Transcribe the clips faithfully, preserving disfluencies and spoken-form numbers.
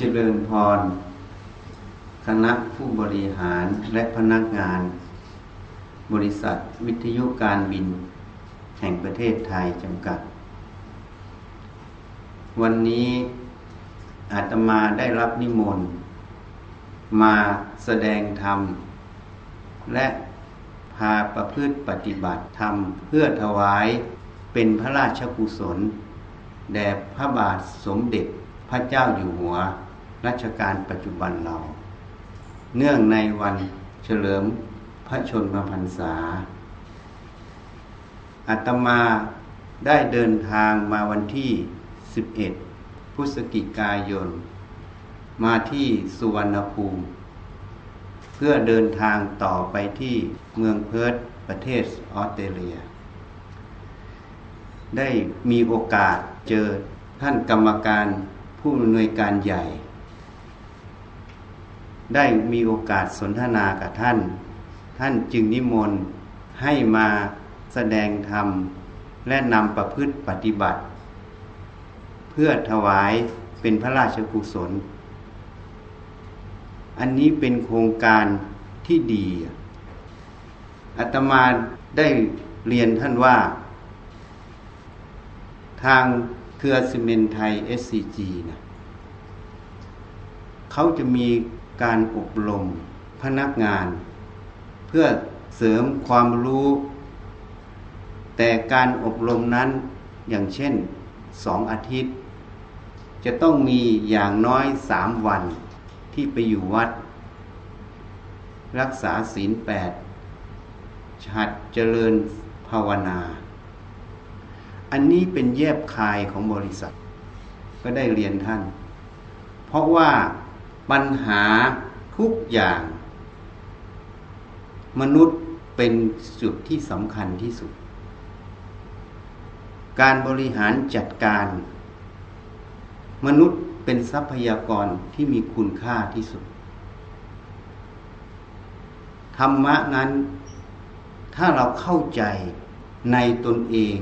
เจริญพรคณะผู้บริหารและพนักงานบริษัทวิทยุการบินแห่งประเทศไทยจำกัดวันนี้อาตมาได้รับนิมนต์มาแสดงธรรมและพาประพฤติปฏิบัติธรรมเพื่อถวายเป็นพระราชกุศลแด่พระบาทสมเด็จพระเจ้าอยู่หัวรัชกาลปัจจุบันเราเนื่องในวันเฉลิมพระชนมพรรษาอาตมาได้เดินทางมาวันที่สิบเอ็ดพฤศจิกายนมาที่สุวรรณภูมิเพื่อเดินทางต่อไปที่เมืองเพิร์ธประเทศออสเตรเลียได้มีโอกาสเจอท่านกรรมการผู้อำนวยการใหญ่ได้มีโอกาสสนทนากับท่านท่านจึงนิมนต์ให้มาแสดงธรรมและนำประพฤติปฏิบัติเพื่อถวายเป็นพระราชกุศลอันนี้เป็นโครงการที่ดีอาตมาได้เรียนท่านว่าทางเครือซีเมนต์ไทย เอส ซี จี นะเขาจะมีการอบรมพนักงานเพื่อเสริมความรู้แต่การอบรมนั้นอย่างเช่นสองอาทิตย์จะต้องมีอย่างน้อยสามวันที่ไปอยู่วัดรักษาศีลแปดหัดเจริญภาวนาอันนี้เป็นแยบคายของบริษัทก็ได้เรียนท่านเพราะว่าปัญหาทุกอย่างมนุษย์เป็นจุดที่สำคัญที่สุดการบริหารจัดการมนุษย์เป็นทรัพยากรที่มีคุณค่าที่สุดธรรมะนั้นถ้าเราเข้าใจในตนเอง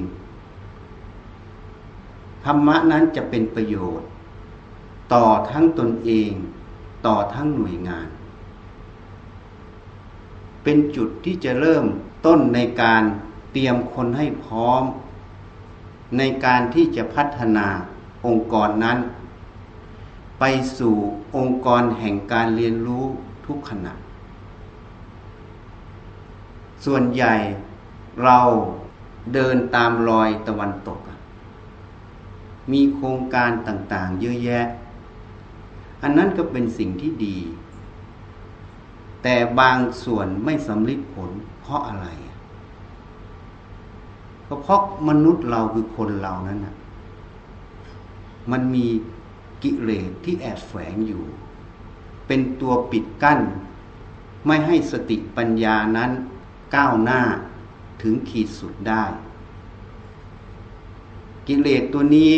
ธรรมะนั้นจะเป็นประโยชน์ต่อทั้งตนเองต่อทั้งหน่วยงานเป็นจุดที่จะเริ่มต้นในการเตรียมคนให้พร้อมในการที่จะพัฒนาองค์กรนั้นไปสู่องค์กรแห่งการเรียนรู้ทุกขณะส่วนใหญ่เราเดินตามรอยตะวันตกมีโครงการต่างๆเยอะแยะอันนั้นก็เป็นสิ่งที่ดีแต่บางส่วนไม่สำเร็จผลเพราะอะไรก็เพราะมนุษย์เราคือคนเรานั้นนะมันมีกิเลสที่แอบแฝงอยู่เป็นตัวปิดกั้นไม่ให้สติปัญญานั้นก้าวหน้าถึงขีดสุดได้กิเลสตัวนี้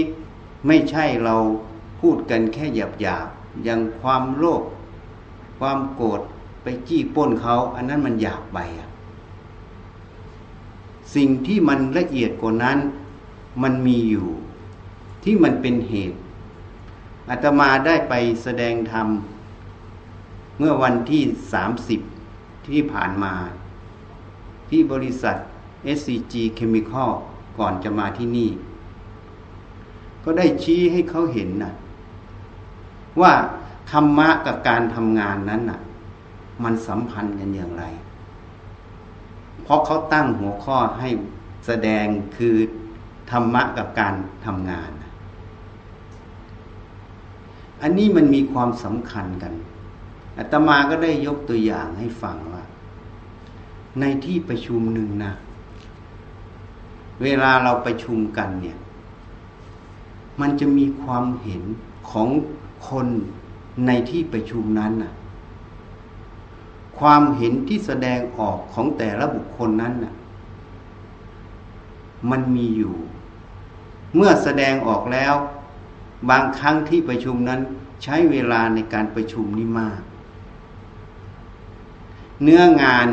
ไม่ใช่เราพูดกันแค่หยาบหยาบอย่างความโลภความโกรธไปจี้ป้นเขาอันนั้นมันหยาบไปอ่ะสิ่งที่มันละเอียดกว่านั้นมันมีอยู่ที่มันเป็นเหตุอาตมาได้ไปแสดงธรรมเมื่อวันที่สามสิบที่ผ่านมาที่บริษัท เอส ซี จี Chemical ก่อนจะมาที่นี่ก็ได้ชี้ให้เขาเห็นนะว่าธรรมะกับการทำงานนั้นนะมันสัมพันธ์กันอย่างไรเพราะเขาตั้งหัวข้อให้แสดงคือธรรมะกับการทำงานอันนี้มันมีความสำคัญกันอาตมาก็ได้ยกตัวอย่างให้ฟังว่าในที่ประชุมหนึ่งนะเวลาเราประชุมกันเนี่ยมันจะมีความเห็นของคนในที่ประชุมนั้นน่ะความเห็นที่แสดงออกของแต่ละบุคคลนั้นน่ะมันมีอยู่เมื่อแสดงออกแล้วบางครั้งที่ประชุมนั้นใช้เวลาในการประชุมนี่มากเนื้องาน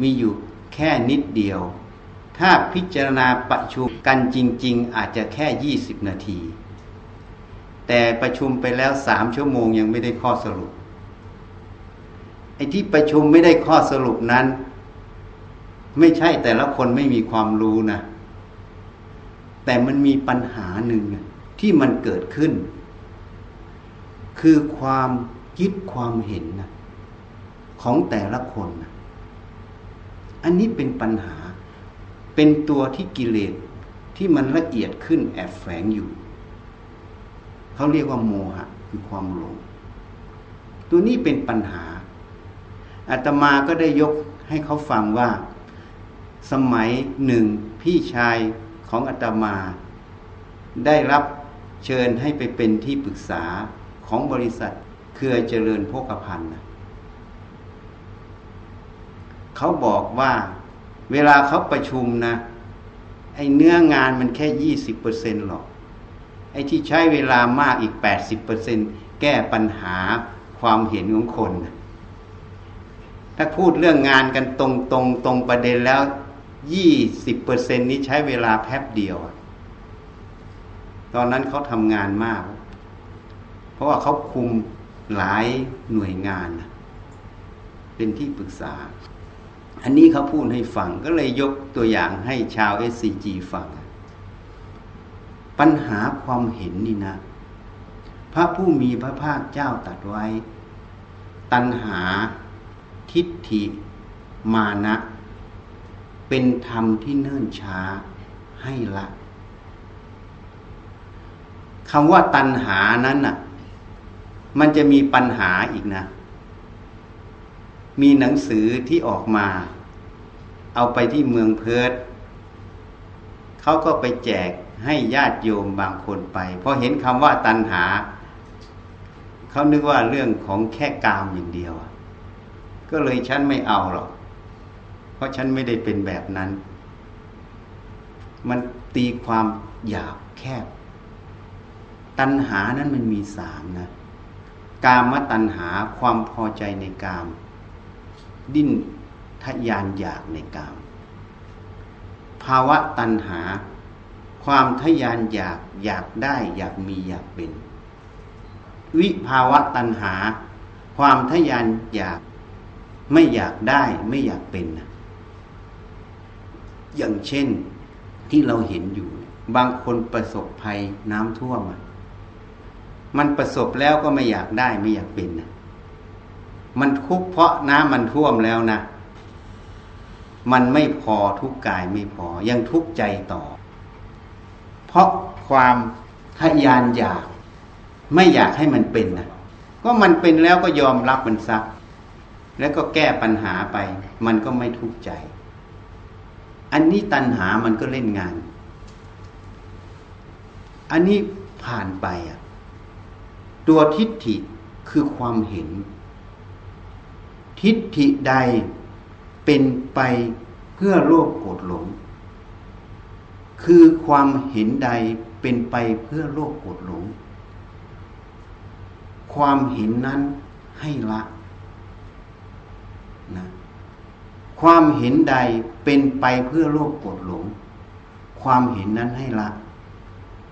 มีอยู่แค่นิดเดียวถ้าพิจารณาประชุมกันจริงๆอาจจะแค่ยี่สิบนาที แต่ประชุมไปแล้วสามชั่วโมงยังไม่ได้ข้อสรุปไอ้ที่ประชุมไม่ได้ข้อสรุปนั้นไม่ใช่แต่ละคนไม่มีความรู้นะแต่มันมีปัญหาหนึ่งที่มันเกิดขึ้นคือความคิดความเห็นนะของแต่ละคนนะอันนี้เป็นปัญหาเป็นตัวที่กิเลสที่มันละเอียดขึ้นแอบแฝงอยู่เขาเรียกว่าโมหะคือความหลงตัวนี้เป็นปัญหาอาตมาก็ได้ยกให้เขาฟังว่าสมัยหนึ่งพี่ชายของอาตมาได้รับเชิญให้ไปเป็นที่ปรึกษาของบริษัทเครือเจริญโภคภัณฑ์เขาบอกว่าเวลาเขาประชุมนะไอ้เนื้องานมันแค่ ยี่สิบเปอร์เซ็นต์ หรอกไอ้ที่ใช้เวลามากอีก แปดสิบเปอร์เซ็นต์ แก้ปัญหาความเห็นของคนถ้าพูดเรื่องงานกันตรงๆ ต, ตรงประเด็นแล้ว ยี่สิบเปอร์เซ็นต์ นี้ใช้เวลาแป๊บเดียวตอนนั้นเขาทำงานมากเพราะว่าเขาคุมหลายหน่วยงานเป็นที่ปรึกษาอันนี้เขาพูดให้ฟังก็เลยยกตัวอย่างให้ชาว เอส ซี จี ฟังปัญหาความเห็นนี่นะพระผู้มีพระภาคเจ้าตรัสไว้ตัณหาทิฏฐิมานะเป็นธรรมที่เนิ่นช้าให้ละคำว่าตัณหานั้นน่ะมันจะมีปัญหาอีกนะมีหนังสือที่ออกมาเอาไปที่เมืองเพิร์ทเขาก็ไปแจกให้ญาติโยมบางคนไปพอเห็นคำว่าตัณหาเขานึกว่าเรื่องของแค่กามอย่างเดียวก็เลยฉันไม่เอาหรอกเพราะฉันไม่ได้เป็นแบบนั้นมันตีความหยาบแคบตัณหานั้นมันมีสามนะกามตัณหาความพอใจในกามดิ้นทะยานอยากในกามภาวะตัณหาความทะยานอยากอยากได้อยากมีอยากเป็นวิภาวะตัณหาความทะยานอยากไม่อยากได้ไม่อยากเป็นอย่างเช่นที่เราเห็นอยู่บางคนประสบภัยน้ำท่วมมันประสบแล้วก็ไม่อยากได้ไม่อยากเป็นนะมันทุกข์เพราะน้ำมันท่วมแล้วนะมันไม่พอทุกข์กายไม่พอยังทุกข์ใจต่อเพราะความทะยานอยากไม่อยากให้มันเป็นนะก็มันเป็นแล้วก็ยอมรับมันซะแล้วก็แก้ปัญหาไปมันก็ไม่ทุกข์ใจอันนี้ตัณหามันก็เล่นงานอันนี้ผ่านไปอ่ะตัวทิฏฐิคือความเห็นทิฏฐิใดเป็นไปเพื่อโลภโกรธหลงคือความเห็นใดเป็นไปเพื่อโลภโกรธหลงความเห็นนั้นให้ละนะความเห็นใดเป็นไปเพื่อโลภโกรธหลงความเห็นนั้นให้ละ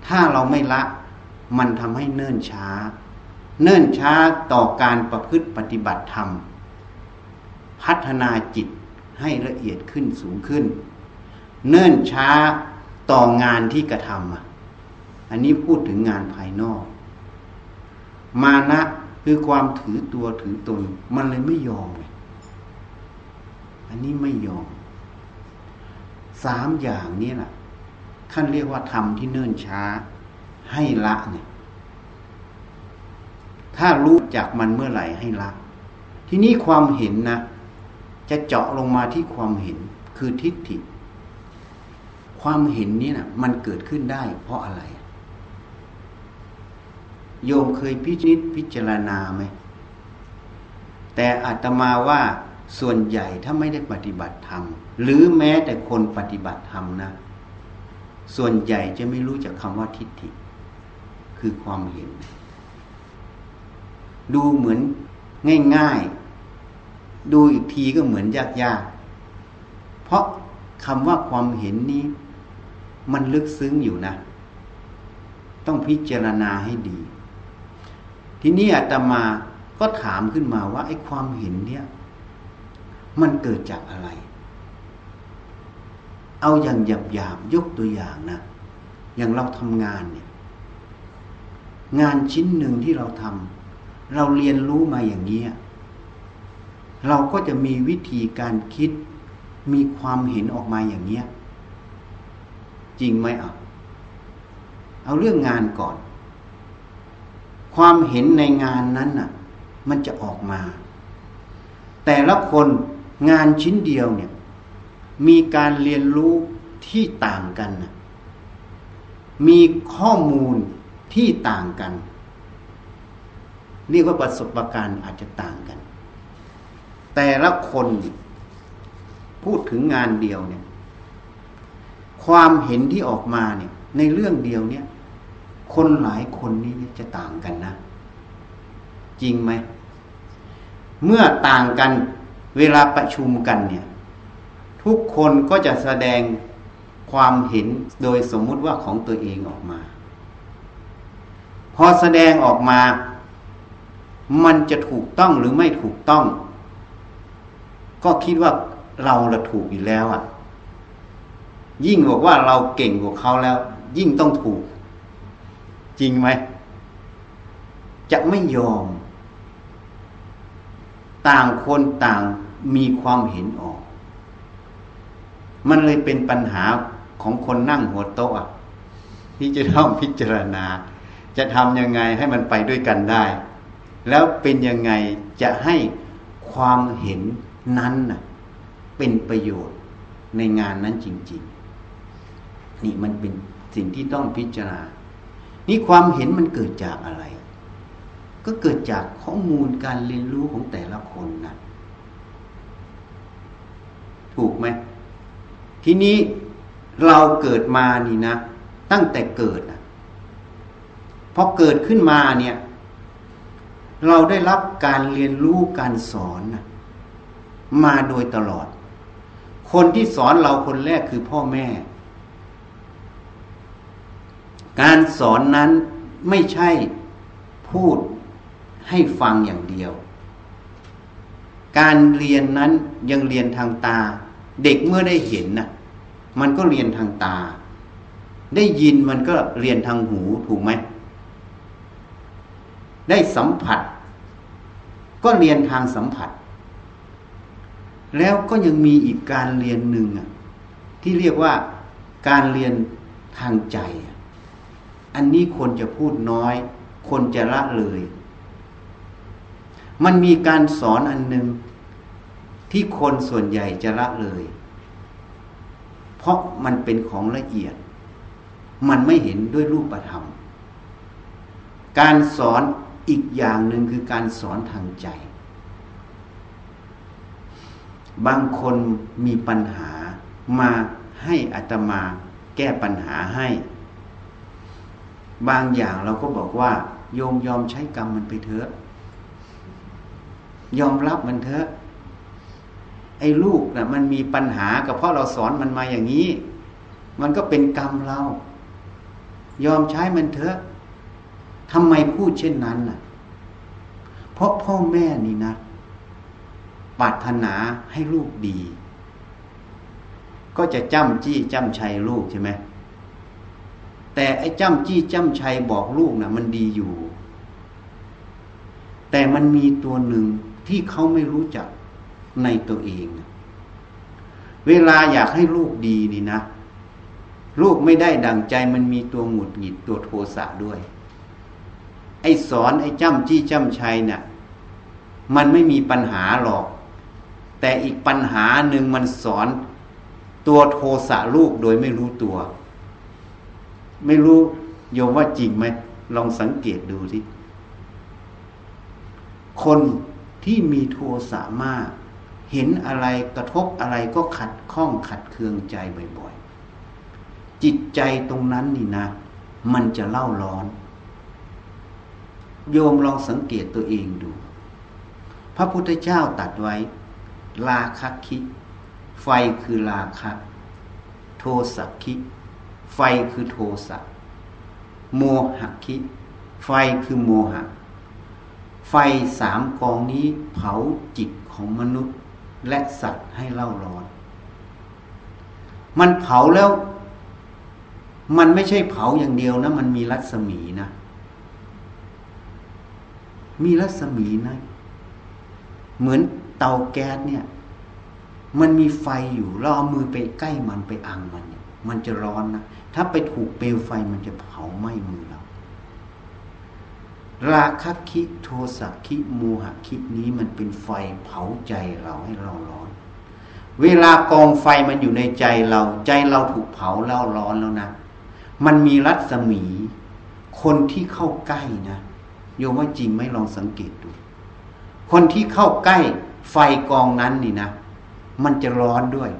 ถ้าเราไม่ละมันทำให้เนิ่นช้าเนิ่นช้าต่อการประพฤติปฏิบัติธรรมพัฒนาจิตให้ละเอียดขึ้นสูงขึ้นเนิ่นช้าต่องานที่กระทำอันนี้พูดถึงงานภายนอกมานะคือความถือตัวถือตนมันเลยไม่ยอมอันนี้ไม่ยอมสามอย่างนี้แหละขั้นเรียกว่าธรรมที่เนิ่นช้าให้ละเนี่ยถ้ารู้จักมันเมื่อไหร่ให้ละที่นี่ความเห็นนะจะเจาะลงมาที่ความเห็นคือทิฏฐิความเห็นนี้นะมันเกิดขึ้นได้เพราะอะไรโยมเคยพิจิตรพิจารณาไหมแต่อาตมาว่าส่วนใหญ่ถ้าไม่ได้ปฏิบัติธรรมหรือแม้แต่คนปฏิบัติธรรมนะส่วนใหญ่จะไม่รู้จักคำว่าทิฏฐิคือความเห็นดูเหมือนง่ายๆดูอีกทีก็เหมือนยากๆเพราะคำว่าความเห็นนี้มันลึกซึ้งอยู่นะต้องพิจารณาให้ดี ทีนี้อาตมาก็ถามขึ้นมาว่าไอ้ความเห็นเนี่ยมันเกิดจากอะไรเอาอย่างหยาบๆยกตัวอย่างนะอย่างเราทำงานเนี่ยงานชิ้นหนึ่งที่เราทำเราเรียนรู้มาอย่างนี้เราก็จะมีวิธีการคิดมีความเห็นออกมาอย่างนี้จริงไหมอ่ะเอาเรื่องงานก่อนความเห็นในงานนั้นน่ะมันจะออกมาแต่ละคนงานชิ้นเดียวเนี่ยมีการเรียนรู้ที่ต่างกันนะมีข้อมูลที่ต่างกันเรียกว่าประสบการณ์อาจจะต่างกันแต่ละคนพูดถึงงานเดียวเนี่ยความเห็นที่ออกมาเนี่ยในเรื่องเดียวเนี่ยคนหลายคนนี้จะต่างกันนะจริงไหมเมื่อต่างกันเวลาประชุมกันเนี่ยทุกคนก็จะแสดงความเห็นโดยสมมุติว่าของตัวเองออกมาพอแสดงออกมามันจะถูกต้องหรือไม่ถูกต้องก็คิดว่าเราละถูกอยู่แล้วอ่ะยิ่งบอกว่าเราเก่งกว่าเขาแล้วยิ่งต้องถูกจริงไหมจะไม่ยอมต่างคนต่างมีความเห็นออกมันเลยเป็นปัญหาของคนนั่งหัวโต๊ะที่จะต้องพิจารณาจะทำยังไงให้มันไปด้วยกันได้แล้วเป็นยังไงจะให้ความเห็นนั้นน่ะเป็นประโยชน์ในงานนั้นจริงๆนี่มันเป็นสิ่งที่ต้องพิจารณานี่ความเห็นมันเกิดจากอะไรก็เกิดจากข้อมูลการเรียนรู้ของแต่ละคนนะถูกไหมทีนี้เราเกิดมานี่นะตั้งแต่เกิดนะพอเกิดขึ้นมาเนี่ยเราได้รับการเรียนรู้การสอนนะมาโดยตลอดคนที่สอนเราคนแรกคือพ่อแม่การสอนนั้นไม่ใช่พูดให้ฟังอย่างเดียวการเรียนนั้นยังเรียนทางตาเด็กเมื่อได้เห็นน่ะมันก็เรียนทางตาได้ยินมันก็เรียนทางหูถูกไหมได้สัมผัสก็เรียนทางสัมผัสแล้วก็ยังมีอีกการเรียนหนึ่งอ่ะที่เรียกว่าการเรียนทางใจอันนี้คนจะพูดน้อยคนจะละเลยมันมีการสอนอันหนึ่งที่คนส่วนใหญ่จะละเลยเพราะมันเป็นของละเอียดมันไม่เห็นด้วยรูปธรรมการสอนอีกอย่างหนึ่งคือการสอนทางใจบางคนมีปัญหามาให้อาตมาแก้ปัญหาให้บางอย่างเราก็บอกว่าโยมยอมใช้กรรมมันไปเถอะยอมรับมันเถอะไอ้ลูกน่ะมันมีปัญหาก็เพราะเราสอนมันมาอย่างนี้มันก็เป็นกรรมเรายอมใช้มันเถอะทำไมพูดเช่นนั้นน่ะเพราะพ่อแม่นี่นะปรารถนาให้ลูกดีก็จะจ้ำจี้จ้ำชัยลูกใช่ไหมแต่ไอ้จ้ำจี้จ้ำชัยบอกลูกน่ะมันดีอยู่แต่มันมีตัวหนึ่งที่เขาไม่รู้จักในตัวเองเวลาอยากให้ลูกดีนี่นะลูกไม่ได้ดั่งใจมันมีตัวหงุดหงิดตัวโทสะด้วยไอ้สอนไอ้จ้ำจี้จ้ำชัยน่ะมันไม่มีปัญหาหรอกแต่อีกปัญหาหนึ่งมันสอนตัวโทสะลูกโดยไม่รู้ตัวไม่รู้โยมว่าจริงไหมลองสังเกตดูสิคนที่มีโทสะมากเห็นอะไรกระทบอะไรก็ขัดข้องขัดเคืองใจบ่อยๆจิตใจตรงนั้นนี่นะมันจะเล่าร้อนโยมลองสังเกตตัวเองดูพระพุทธเจ้าตรัสไว้ราคะคิไฟคือราคะโทสะคิไฟคือโทสะโมหะคิไฟคือโมหะ ไฟสามกองนี้เผาจิตของมนุษย์และสัตว์ให้เล่าร้อนมันเผาแล้วมันไม่ใช่เผาอย่างเดียวนะมันมีรัศมีนะมีรัศมีนะเหมือนเตาแก๊สเนี่ยมันมีไฟอยู่เราเอามือไปใกล้มันไปอังมันเนี่ยมันจะร้อนนะถ้าไปถูกเปลวไฟมันจะเผาไหม้มือเราราคะคิโทสะคิโมหะคินี้มันเป็นไฟเผาใจเราให้เราร้อนเวลากองไฟมันอยู่ในใจเราใจเราถูกเผาเราร้อนแล้วนะมันมีรัศมีคนที่เข้าใกล้นะโยมว่าจริงไหมลองสังเกตดูคนที่เข้าใกล้ไฟกองนั้นนี่นะมันจะร้อนด้วย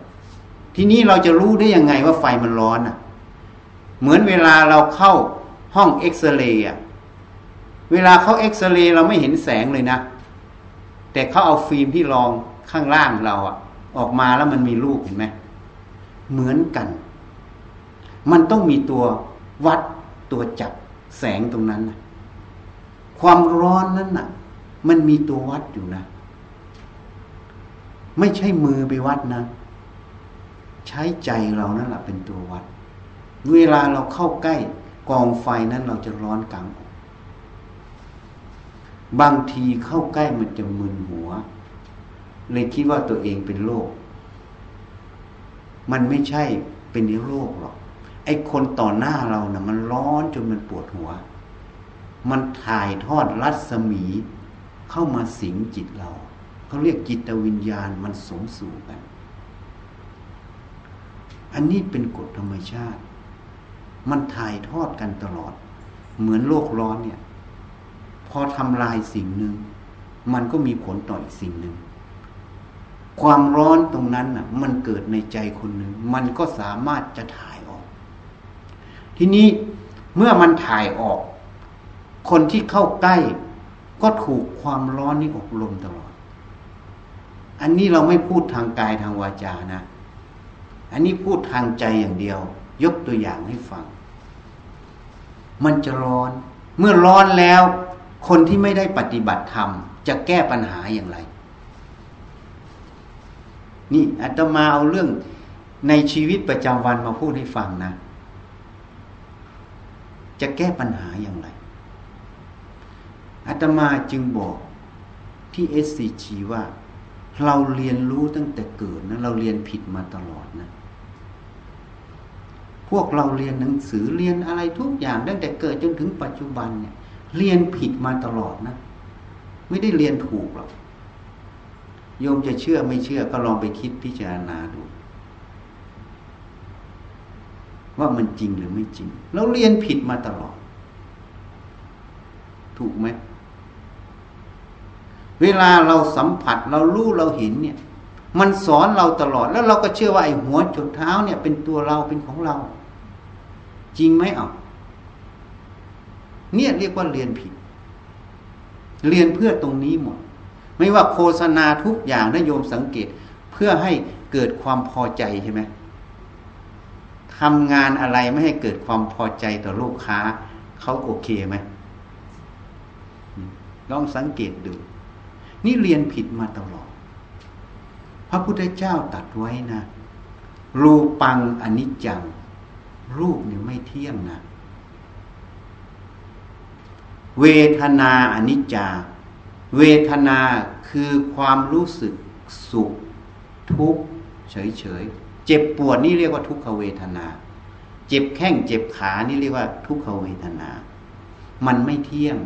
ทีนี้เราจะรู้ได้ยังไงว่าไฟมันร้อนอ่ะเหมือนเวลาเราเข้าห้องเอ็กซเรย์อ่ะเวลาเขาเอ็กซเรย์เราไม่เห็นแสงเลยนะแต่เขาเอาฟิล์มที่รองข้างล่างเราอ่ะออกมาแล้วมันมีรูปเห็นไหมเหมือนกันมันต้องมีตัววัดตัวจับแสงตรงนั้นนะความร้อนนั้นน่ะมันมีตัววัดอยู่นะไม่ใช่มือไปวัดนะใช้ใจเรานั่นแหละเป็นตัววัดเวลาเราเข้าใกล้กองไฟนั้นเราจะร้อนกลางอกบางทีเข้าใกล้มันจะมึนหัวเลยคิดว่าตัวเองเป็นโรคมันไม่ใช่เป็นโรคหรอกไอ้คนต่อหน้าเรานะมันร้อนจนมันปวดหัวมันถ่ายทอดรัศมีเข้ามาสิงจิตเราเขาเรียกจิตวิญญาณมันสมสู่กันอันนี้เป็นกฎธรรมชาติมันถ่ายทอดกันตลอดเหมือนโลกร้อนเนี่ยพอทำลายสิ่งหนึ่งมันก็มีผลต่ออีกสิ่งหนึ่งความร้อนตรงนั้นน่ะมันเกิดในใจคนหนึ่งมันก็สามารถจะถ่ายออกทีนี้เมื่อมันถ่ายออกคนที่เข้าใกล้ก็ถูกความร้อนนี้อบรมตลอดอันนี้เราไม่พูดทางกายทางวาจานะอันนี้พูดทางใจอย่างเดียวยกตัวอย่างให้ฟังมันจะร้อนเมื่อร้อนแล้วคนที่ไม่ได้ปฏิบัติธรรมจะแก้ปัญหาอย่างไรนี่อาตมาเอาเรื่องในชีวิตประจำวันมาพูดให้ฟังนะจะแก้ปัญหาอย่างไรอาตมาจึงบอกที่ เอส ซี จี ว่าเราเรียนรู้ตั้งแต่เกิดนะเราเรียนผิดมาตลอดนะพวกเราเรียนหนังสือเรียนอะไรทุกอย่างตั้งแต่เกิดจนถึงปัจจุบันเนี่ยเรียนผิดมาตลอดนะไม่ได้เรียนถูกหรอกโยมจะเชื่อไม่เชื่อก็ลองไปคิดพิจารณาดูว่ามันจริงหรือไม่จริงเราเรียนผิดมาตลอดถูกไหมเวลาเราสัมผัสเรารู้เราเห็นเนี่ยมันสอนเราตลอดแล้วเราก็เชื่อว่าไอ้หัวจนเท้าเนี่ยเป็นตัวเราเป็นของเราจริงไหมอ่ะเนี่ยเรียกว่าเรียนผิดเรียนเพื่อตรงนี้หมดไม่ว่าโฆษณาทุกอย่างนะโยมสังเกตเพื่อให้เกิดความพอใจใช่ไหมทำงานอะไรไม่ให้เกิดความพอใจต่อลูกค้าเขาโอเคไหมลองสังเกตดูนี่เรียนผิดมาตลอดพระพุทธเจ้าตรัสไว้นะรูปังอนิจจังรูปเนี่ยไม่เที่ยงนะเวทนาอนิจจาเวทนาคือความรู้สึกสุขทุกข์เฉยเฉยเจ็บปวดนี่เรียกว่าทุกขเวทนาเจ็บแข้งเจ็บขานี่เรียกว่าทุกขเวทนามันไม่เที่ยง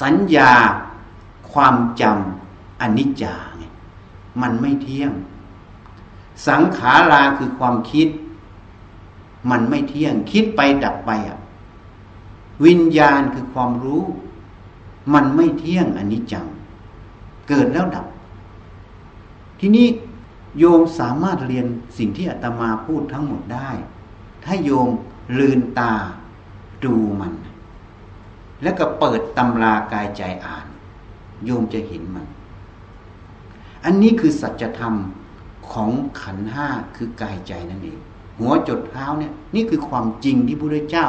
สัญญาความจำอนิจจาเนี่ยมันไม่เที่ยงสังขาราคือความคิดมันไม่เที่ยงคิดไปดับไปอ่ะวิญญาณคือความรู้มันไม่เที่ยงอนิจจังเกิดแล้วดับทีนี้โยมสามารถเรียนสิ่งที่อาตมาพูดทั้งหมดได้ถ้าโยมลืมตาดูมันแล้วก็เปิดตำรากายใจอ่านโยมจะเห็นมันอันนี้คือสัจธรรมของขันธ์ห้าคือกายใจนั่นเองหัวจดเท้าเนี่ยนี่คือความจริงที่พระพุทธเจ้า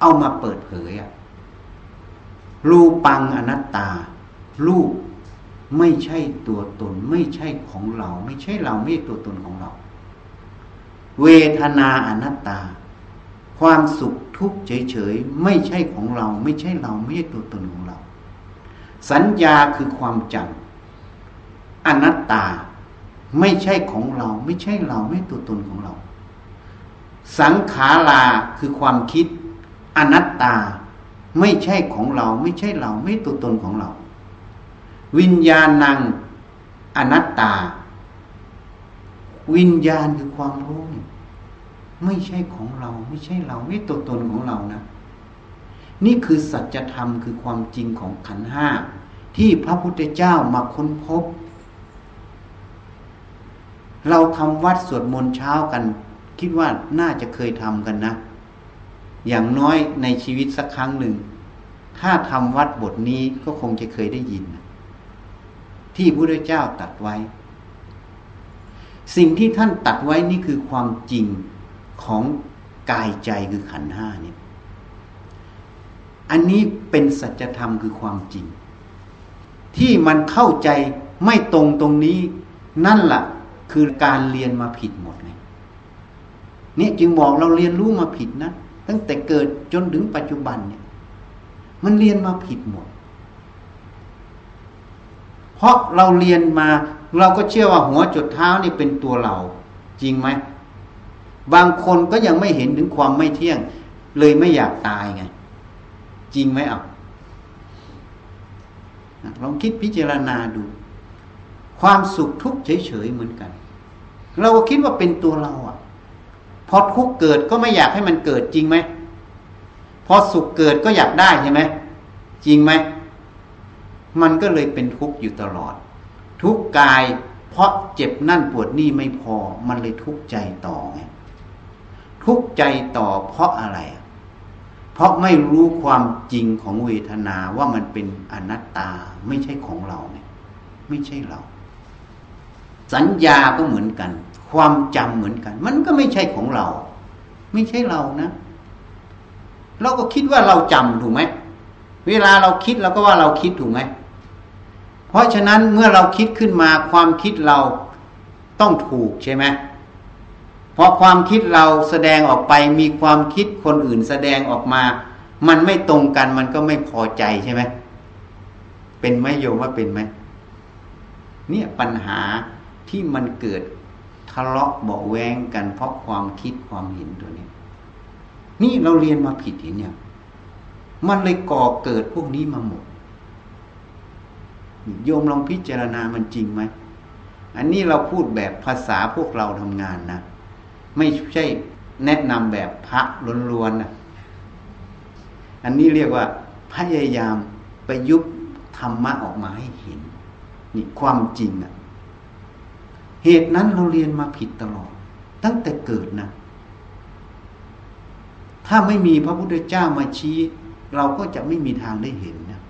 เอามาเปิดเผย รูปังอนัตตารูปไม่ใช่ตัวตนไม่ใช่ของเราไม่ใช่เราไม่ใช่ตัวตนของเราเวทนาอนัตตาความสุขทุกข์เฉยๆไม่ใช่ของเราไม่ใช่เราไม่ใช่ตัวตนของเราสัญญาคือความจำอนัตตาไม่ใช่ของเราไม่ใช่เราไม่ใช่ตัวตนของเราสังขาราคือความคิดอนัตตาไม่ใช่ของเราไม่ใช่เราไม่ใช่ตัวตนของเราวิญญาณังอนัตตาวิญญาณคือความรู้ไม่ใช่ของเราไม่ใช่เราไม่ตัวตนของเรานะนี่คือสัจธรรมคือความจริงของขันธ์ห้าที่พระพุทธเจ้ามาค้นพบเราทำวัดสวดมนต์เช้ากันคิดว่าน่าจะเคยทำกันนะอย่างน้อยในชีวิตสักครั้งหนึ่งถ้าทำวัดบทนี้ก็คงจะเคยได้ยินที่พระพุทธเจ้าตรัสไว้สิ่งที่ท่านตรัสไว้นี่คือความจริงของกายใจคือขันธ์ห้านี่อันนี้เป็นสัจธรรมคือความจริงที่มันเข้าใจไม่ตรงตรงนี้นั่นล่ะคือการเรียนมาผิดหมดเลยเนี่ยจึงบอกเราเรียนรู้มาผิดนะตั้งแต่เกิดจนถึงปัจจุบันเนี่ยมันเรียนมาผิดหมดเพราะเราเรียนมาเราก็เชื่อว่าหัวจุดเท้านี่เป็นตัวเราจริงไหมบางคนก็ยังไม่เห็นถึงความไม่เที่ยงเลยไม่อยากตายไงจริงไหมอ่ะลองคิดพิจารณาดูความสุขทุกข์เฉยๆเหมือนกันเราก็คิดว่าเป็นตัวเราอ่ะพอทุกข์เกิดก็ไม่อยากให้มันเกิดจริงไหมพอสุขเกิดก็อยากได้ใช่ไหมจริงไหมมันก็เลยเป็นทุกข์อยู่ตลอดทุกข์กายเพราะเจ็บนั่นปวดนี่ไม่พอมันเลยทุกข์ใจต่อไงทุกข์ใจต่อเพราะอะไรเพราะไม่รู้ความจริงของเวทนาว่ามันเป็นอนัตตาไม่ใช่ของเราไงไม่ใช่เราสัญญาก็เหมือนกันความจำเหมือนกันมันก็ไม่ใช่ของเราไม่ใช่เรานะเราก็คิดว่าเราจำถูกไหมเวลาเราคิดเราก็ว่าเราคิดถูกไหมเพราะฉะนั้นเมื่อเราคิดขึ้นมาความคิดเราต้องถูกใช่ไหมเพราะความคิดเราแสดงออกไปมีความคิดคนอื่นแสดงออกมามันไม่ตรงกันมันก็ไม่พอใจใช่ไหมเป็นไหมโยมว่าเป็นไหมเนี่ยปัญหาที่มันเกิดทะเลาะเบาะแว้งกันเพราะความคิดความเห็นตัวนี้นี่เราเรียนมาผิดเห็นเนี่ยมันเลยก่อเกิดพวกนี้มาหมดโยมลองพิจารณามันจริงไหมอันนี้เราพูดแบบภาษาพวกเราทำงานนะไม่ใช่แนะนำแบบพระล้วนๆนะอันนี้เรียกว่าพยายามประยุกต์ธรรมะออกมาให้เห็นนี่ความจริงอะเหตุนั้นเราเรียนมาผิดตลอดตั้งแต่เกิดนะถ้าไม่มีพระพุทธเจ้ามาชี้เราก็จะไม่มีทางได้เห็นนะ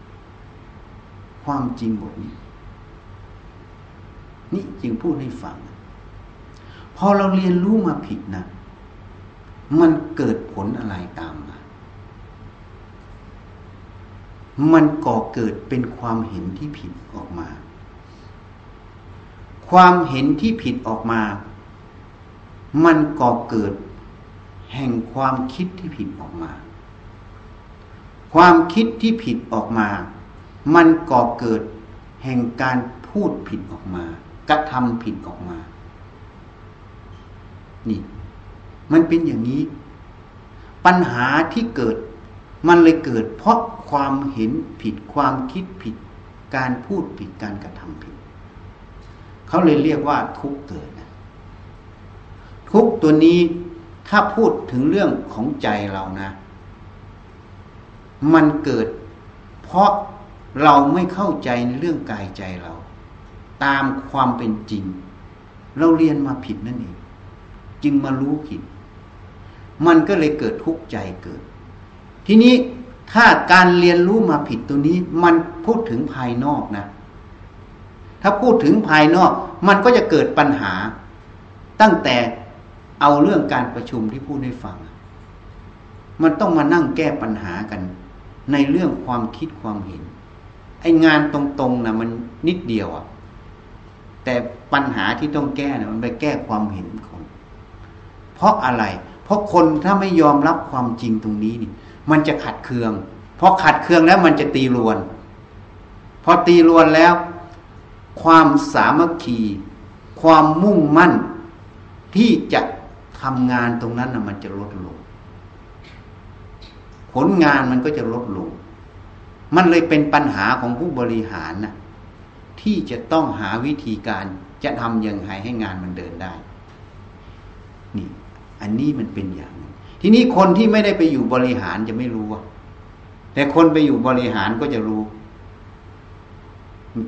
ความจริงหมดนี้นี่จึงพูดให้ฟังพอเราเรียนรู้มาผิดนะมันเกิดผลอะไรตามมามันก่อเกิดเป็นความเห็นที่ผิดออกมาความเห็นที่ผิดออกมามันก่อเกิดแห่งความคิดที่ผิดออกมาความคิดที่ผิดออกมามันก่อเกิดแห่งการพูดผิดออกมากระทำผิดออกมานี่มันเป็นอย่างนี้ปัญหาที่เกิดมันเลยเกิดเพราะความเห็นผิดความคิดผิดการพูดผิดการกระทำผิดเขาเลยเรียกว่าทุกข์เกิดนะทุกข์ตัวนี้ถ้าพูดถึงเรื่องของใจเรานะมันเกิดเพราะเราไม่เข้าใจในเรื่องกายใจเราตามความเป็นจริงเราเรียนมาผิดนั่นเองจึงมารู้ผิดมันก็เลยเกิดทุกข์ใจเกิดทีนี้ถ้าการเรียนรู้มาผิดตัวนี้มันพูดถึงภายนอกนะถ้าพูดถึงภายนอกมันก็จะเกิดปัญหาตั้งแต่เอาเรื่องการประชุมที่พูดให้ฟังมันต้องมานั่งแก้ปัญหากัน ในเรื่องความคิดความเห็นไอ้งานตรงๆนะมันนิดเดียวอ่ะแต่ปัญหาที่ต้องแก้นะมันไปแก้ความเห็นของเพราะอะไรเพราะคนถ้าไม่ยอมรับความจริงตรงนี้นี่มันจะขัดเคืองพอขัดเคืองแล้วมันจะตีรวนพอตีรวนแล้วความสามัคคีความมุ่งมั่นที่จะทำงานตรงนั้นนะมันจะลดลงผลงานมันก็จะลดลงมันเลยเป็นปัญหาของผู้บริหารนะที่จะต้องหาวิธีการจะทำยังไงให้งานมันเดินได้นี่อันนี้มันเป็นอย่างนี้ทีนี้คนที่ไม่ได้ไปอยู่บริหารจะไม่รู้แต่คนไปอยู่บริหารก็จะรู้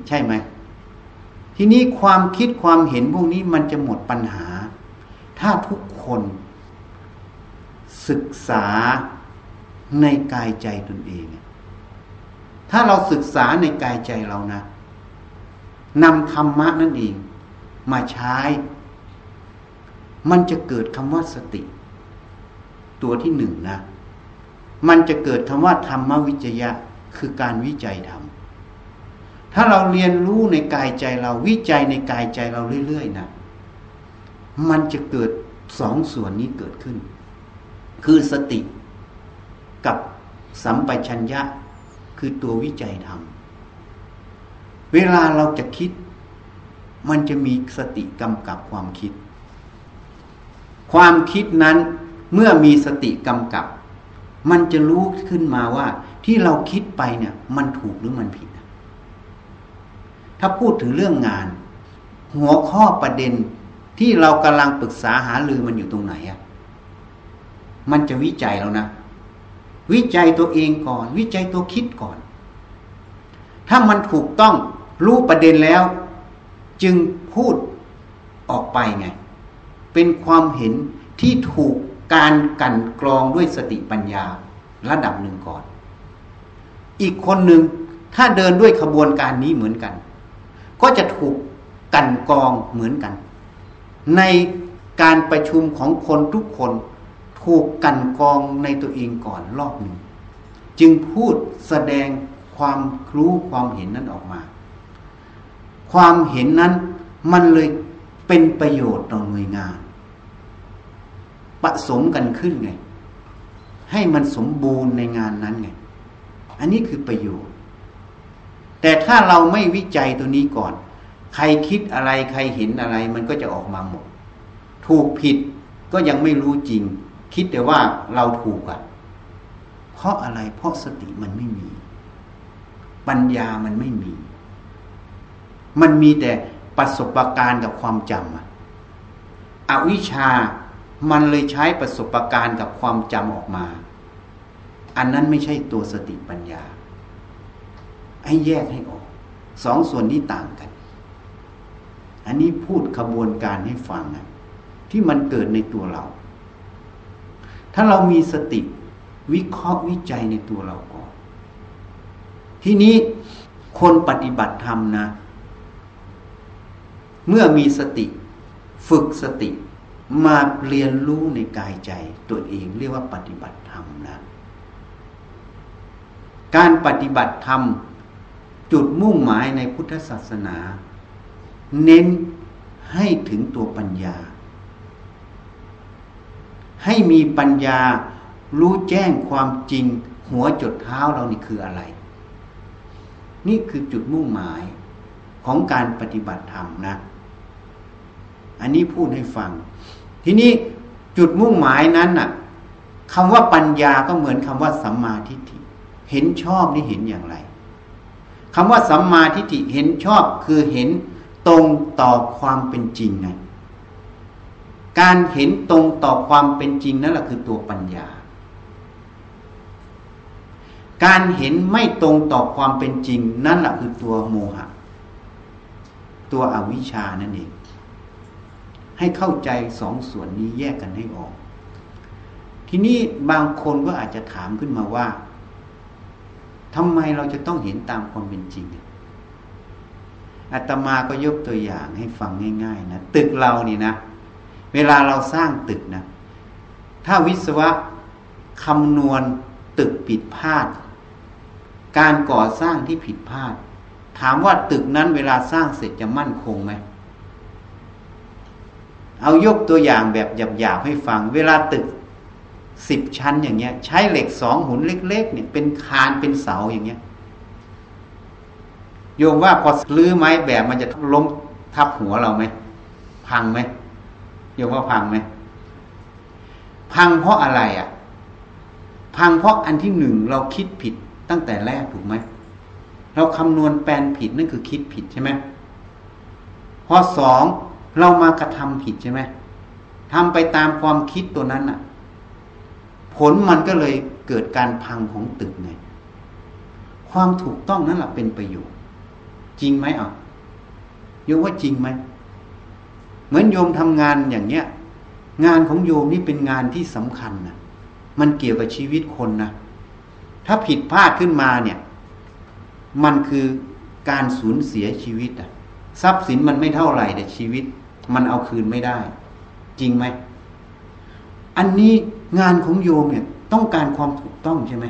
ใช่ไหมทีนี้ความคิดความเห็นพวกนี้มันจะหมดปัญหาถ้าทุกคนศึกษาในกายใจตนเองถ้าเราศึกษาในกายใจเรานะนำธรรมะนั่นเองมาใช้มันจะเกิดคำว่าสติตัวที่หนึ่งนะมันจะเกิดคำว่าธรรมวิจยะคือการวิจัยธรรมถ้าเราเรียนรู้ในกายใจเราวิจัยในกายใจเราเรื่อยๆนะมันจะเกิดสองส่วนนี้เกิดขึ้นคือสติกับสัมปชัญญะคือตัววิจัยธรรมเวลาเราจะคิดมันจะมีสติกำกับความคิดความคิดนั้นเมื่อมีสติกำกับมันจะรู้ขึ้นมาว่าที่เราคิดไปเนี่ยมันถูกหรือมันผิดถ้าพูดถึงเรื่องงานหัวข้อประเด็นที่เรากำลังปรึกษาหารือมันอยู่ตรงไหนอ่ะมันจะวิจัยแล้วนะวิจัยตัวเองก่อนวิจัยตัวคิดก่อนถ้ามันถูกต้องรู้ประเด็นแล้วจึงพูดออกไปไงเป็นความเห็นที่ถูกการกันกรองด้วยสติปัญญาระดับหนึ่งก่อนอีกคนหนึ่งถ้าเดินด้วยขบวนการนี้เหมือนกันก็จะถูกกันกรองเหมือนกันในการประชุมของคนทุกคนถูกกันกรองในตัวเองก่อนรอบหนึ่งจึงพูดแสดงความรู้ความเห็นนั้นออกมาความเห็นนั้นมันเลยเป็นประโยชน์ต่อหน่วยงานผสมกันขึ้นไงให้มันสมบูรณ์ในงานนั้นไงอันนี้คือประโยชน์แต่ถ้าเราไม่วิจัยตัวนี้ก่อนใครคิดอะไรใครเห็นอะไรมันก็จะออกมาหมดถูกผิดก็ยังไม่รู้จริงคิดแต่ว่าเราถูกอ่ะเพราะอะไรเพราะสติมันไม่มีปัญญามันไม่มีมันมีแต่ประสบการณ์กับความจำอ่ะอวิชชามันเลยใช้ประสบการณ์กับความจำออกมาอันนั้นไม่ใช่ตัวสติปัญญาให้แยกให้ออกสองส่วนนี้ต่างกันอันนี้พูดขบวนการให้ฟังนะที่มันเกิดในตัวเราถ้าเรามีสติวิเคราะห์วิจัยในตัวเราก่อนทีนี้คนปฏิบัติธรรมนะเมื่อมีสติฝึกสติมาเรียนรู้ในกายใจตัวเองเรียกว่าปฏิบัติธรรมนะการปฏิบัติธรรมจุดมุ่งหมายในพุทธศาสนาเน้นให้ถึงตัวปัญญาให้มีปัญญารู้แจ้งความจริงหัวจดเท้าเรานี่คืออะไรนี่คือจุดมุ่งหมายของการปฏิบัติธรรมนะอันนี้พูดให้ฟังทีนี้จุดมุ่งหมายนั้นน่ะคำว่าปัญญาก็เหมือนคำว่าสัมมาทิฏฐิเห็นชอบนี่เห็นอย่างไรคำว่าสัมมาทิฏฐิเห็นชอบคือเห็นตรงต่อความเป็นจริงไงการเห็นตรงต่อความเป็นจริงนั่นแหละคือตัวปัญญาการเห็นไม่ตรงต่อความเป็นจริงนั่นแหละคือตัวโมหะตัวอวิชชานั่นเองให้เข้าใจสองส่วนนี้แยกกันให้ออกทีนี้บางคนก็อาจจะถามขึ้นมาว่าทำไมเราจะต้องเห็นตามความเป็นจริงอาตมาก็ยกตัวอย่างให้ฟังง่ายๆนะตึกเรานี่นะเวลาเราสร้างตึกนะถ้าวิศวะคำนวณตึกผิดพลาด การก่อสร้างที่ผิดพลาดถามว่าตึกนั้นเวลาสร้างเสร็จจะมั่นคงไหมเอายกตัวอย่างแบบหยาบๆให้ฟังเวลาตึกสิบชั้นอย่างเงี้ยใช้เหล็กสองหุ่นเล็กๆเนี่ยเป็นคานเป็นเสาอย่างเงี้ยโยมว่าพอลื้อไม้แบบมันจะล้มทับหัวเราไหมพังไหมโยมว่าพังไหมพังเพราะอะไรอ่ะพังเพราะอันที่หนึ่งเราคิดผิดตั้งแต่แรกถูกไหมเราคำนวณแปลนผิดนั่นคือคิดผิดใช่ไหมข้อสองเรามากระทำผิดใช่ไหมทำไปตามความคิดตัวนั้นอ่ะผลมันก็เลยเกิดการพังของตึกไงความถูกต้องนั่นแหละเป็นประโยชน์จริงไหมอ่ะโยมว่าจริงไหมเหมือนโยมทำงานอย่างเนี้ยงานของโยมนี่เป็นงานที่สำคัญนะมันเกี่ยวกับชีวิตคนนะถ้าผิดพลาดขึ้นมาเนี่ยมันคือการสูญเสียชีวิตอ่ะทรัพย์สินมันไม่เท่าไหร่แต่ชีวิตมันเอาคืนไม่ได้จริงไหมอันนี้งานของโยมเนี่ยต้องการความถูกต้องใช่ไหม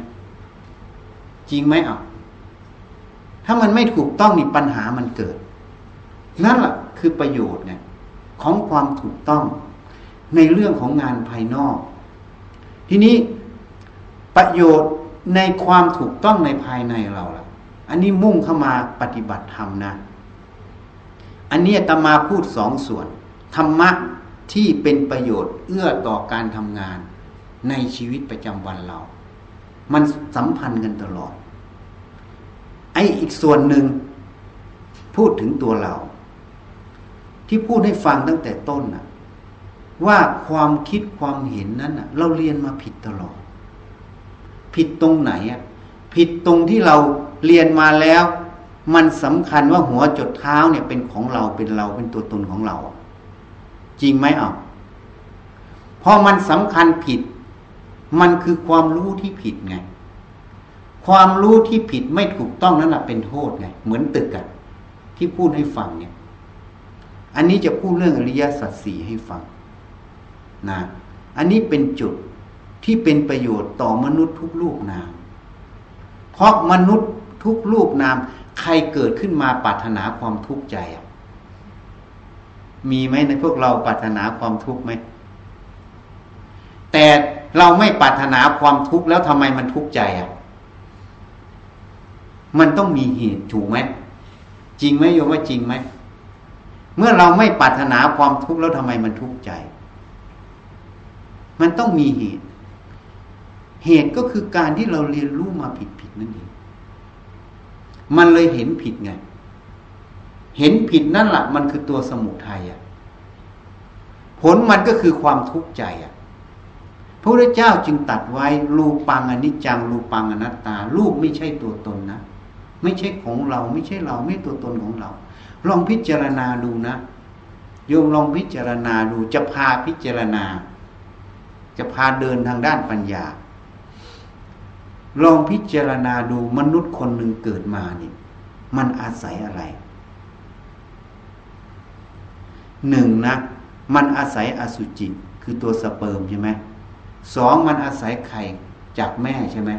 จริงไหมอ่ะถ้ามันไม่ถูกต้องนี่ปัญหามันเกิดนั่นแหละคือประโยชน์เนี่ยของความถูกต้องในเรื่องของงานภายนอกทีนี้ประโยชน์ในความถูกต้องในภายในเราล่ะอันนี้มุ่งเข้ามาปฏิบัติธรรมนะอันนี้อาตมาพูดสองส่วนธรรมะที่เป็นประโยชน์เอื้อต่อการทำงานในชีวิตประจำวันเรามันสัมพันธ์กันตลอดไอ้อีกส่วนหนึ่งพูดถึงตัวเราที่พูดให้ฟังตั้งแต่ต้นน่ะว่าความคิดความเห็นนั้นน่ะเราเรียนมาผิดตลอดผิดตรงไหนอ่ะผิดตรงที่เราเรียนมาแล้วมันสำคัญว่าหัวจดเท้าเนี่ยเป็นของเราเป็นเราเป็นตัวตนของเราจริงไหมอ่ะพอมันสำคัญผิดมันคือความรู้ที่ผิดไงความรู้ที่ผิดไม่ถูกต้องนั่นแหละเป็นโทษไงเหมือนตึกอ่ะที่พูดให้ฟังเนี่ยอันนี้จะพูดเรื่องอริยสัจสี่ให้ฟังนะอันนี้เป็นจุดที่เป็นประโยชน์ต่อมนุษย์ทุกรูปนามเพราะมนุษย์ทุกรูปนามใครเกิดขึ้นมาปรารถนาความทุกข์ใจอ่ะมีไหมในพวกเราปรารถนาความทุกข์ไหมแต่เราไม่ปรารถนาความทุกข์แล้วทำไมมันทุกข์ใจอ่ะมันต้องมีเหตุถูกไหมจริงไหมโยมว่าจริงไหมเมื่อเราไม่ปรารถนาความทุกข์แล้วทำไมมันทุกข์ใจมันต้องมีเหตุเหตุก็คือการที่เราเรียนรู้มาผิดๆนั่นเองมันเลยเห็นผิดไงเห็นผิดนั่นแหละมันคือตัวสมุทัยอ่ะผลมันก็คือความทุกข์ใจอ่ะพระพุทธเจ้าจึงตรัสไว้รูปังอนิจจังรูปังอนัตตารูปไม่ใช่ตัวตนนะไม่ใช่ของเราไม่ใช่เราไม่ตัวตนของเราลองพิจารณาดูนะโยมลองพิจารณาดูจะพาพิจารณาจะพาเดินทางด้านปัญญาลองพิจารณาดูมนุษย์คนหนึ่งเกิดมาเนี่ยมันอาศัยอะไรหนึ่งนะมันอาศัยอสุจิคือตัวสเปิร์มใช่ไหมสองมันอาศัยไข่จากแม่ใช่ไหม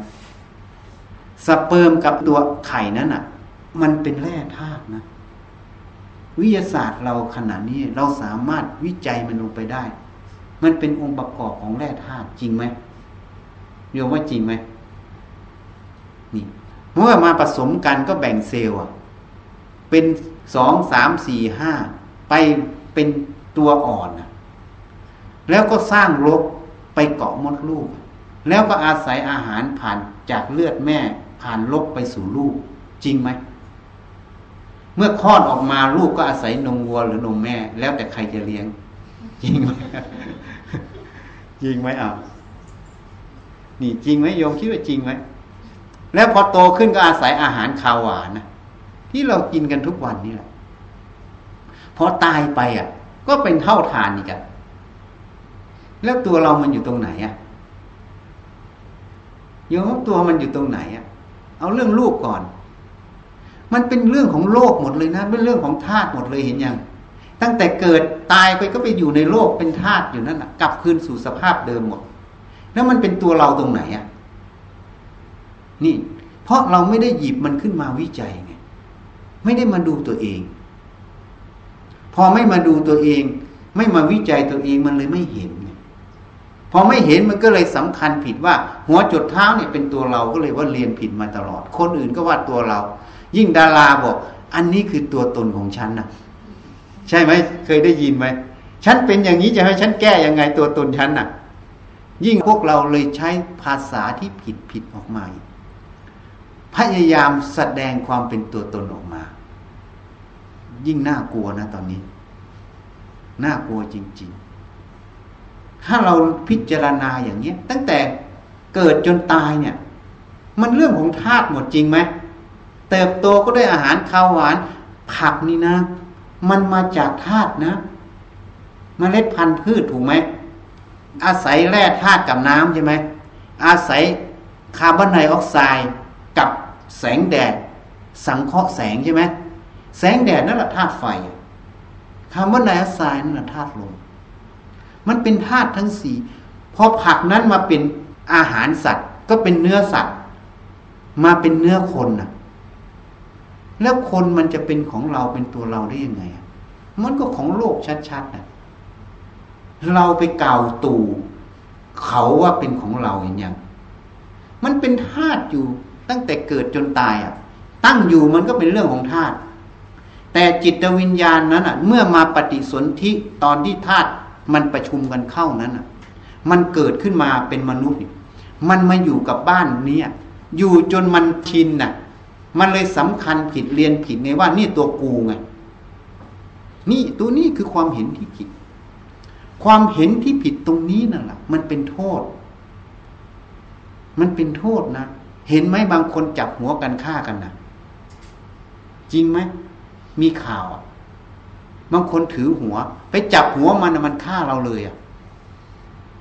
สเปิร์มกับตัวไข่นั้นอ่ะมันเป็นแร่ธาตุนะวิทยาศาสตร์เราขณะนี้เราสามารถวิจัยมันลงไปได้มันเป็นองค์ประกอบของแร่ธาตุจริงไหมโยมว่าจริงไหมนี่เมื่อมาผสมกันก็แบ่งเซลล์เป็นสองสามสี่ห้าไปเป็นตัวอ่อนแล้วก็สร้างรกไปเกาะมดลูกแล้วก็อาศัยอาหารผ่านจากเลือดแม่ผ่านรกไปสู่ลูกจริงไหมเมื่อคลอดออกมาลูกก็อาศัยนมวัวหรือนมแม่แล้วแต่ใครจะเลี้ยงจริงไหมจริงไหมอ่ะนี่จริงไหมโยมคิดว่าจริงไหมแล้วพอโตขึ้นก็อาศัยอาหารคาวหวานนะที่เรากินกันทุกวันนี่แหละพอตายไปอ่ะก็เป็นเท่าฐานอีกอ่ะแล้วตัวเรามันอยู่ตรงไหนอ่ะโยมตัวมันอยู่ตรงไหนอ่ะเอาเรื่องลูกก่อนมันเป็นเรื่องของโลกหมดเลยนะเป็นเรื่องของธาตุหมดเลยเห็นยังตั้งแต่เกิดตายไปก็ไปอยู่ในโลกเป็นธาตุอยู่นั่นน่ะกลับคืนสู่สภาพเดิมหมดแล้วมันเป็นตัวเราตรงไหนอ่ะนี่ เพราะเราไม่ได้หยิบมันขึ้นมาวิจัยไงไม่ได้มาดูตัวเองพอไม่มาดูตัวเองไม่มาวิจัยตัวเองมันเลยไม่เห็นพอไม่เห็นมันก็เลยสำคัญผิดว่าหัวจดเท้าเนี่ยเป็นตัวเราก็เลยว่าเรียนผิดมาตลอดคนอื่นก็ว่าตัวเรายิ่งดาราบอกอันนี้คือตัวตนของฉันนะใช่ไหมเคยได้ยินไหมฉันเป็นอย่างนี้จะให้ฉันแก้ยังไงตัวตนฉันน่ะยิ่งพวกเราเลยใช้ภาษาที่ผิดผิดออกมาพยายามแสดงความเป็นตัวตนออกมายิ่งน่ากลัวนะตอนนี้น่ากลัวจริงๆถ้าเราพิจารณาอย่างนี้ตั้งแต่เกิดจนตายเนี่ยมันเรื่องของธาตุหมดจริงไหมเติบโตก็ได้อาหารข้าวหวานผักนี่นะมันมาจากธาตุนะเมล็ดพันธุ์พืชถูกไหมอาศัยแร่ธาตุกับน้ำใช่ไหมอาศัยคาร์บอนไดออกไซด์กับแสงแดดสังเคราะห์แสงใช่ไหมแสงแดดนั่นแหละธาตุไฟคาร์บอนไดออกไซด์นั่นแหละธาตุลมมันเป็นธาตุทั้งสี่พอผักนั้นมาเป็นอาหารสัตว์ก็เป็นเนื้อสัตว์มาเป็นเนื้อคนนะแล้วคนมันจะเป็นของเราเป็นตัวเราได้ยังไงมันก็ของโลกชัดๆนะเราไปกล่าวตู่เขาว่าเป็นของเราอย่างยังมันเป็นธาตุอยู่ตั้งแต่เกิดจนตายอ่ะตั้งอยู่มันก็เป็นเรื่องของธาตุแต่จิตวิญญาณนั้นอ่ะเมื่อมาปฏิสนธิตอนที่ธาตุมันประชุมกันเข้านั้นอ่ะมันเกิดขึ้นมาเป็นมนุษย์มันมาอยู่กับบ้านนี้อยู่จนมันชินน่ะมันเลยสำคัญผิดเรียนผิดไงว่านี่ตัวกูไงนี่ตัวนี้คือความเห็นที่ผิดความเห็นที่ผิดตรงนี้นั่นแหละมันเป็นโทษมันเป็นโทษนะเห็นไหมบางคนจับหัวกันฆ่ากันนะจริงไหมมีข่าวอ่ะบางคนถือหัวไปจับหัวมันมันฆ่าเราเลยอ่ะ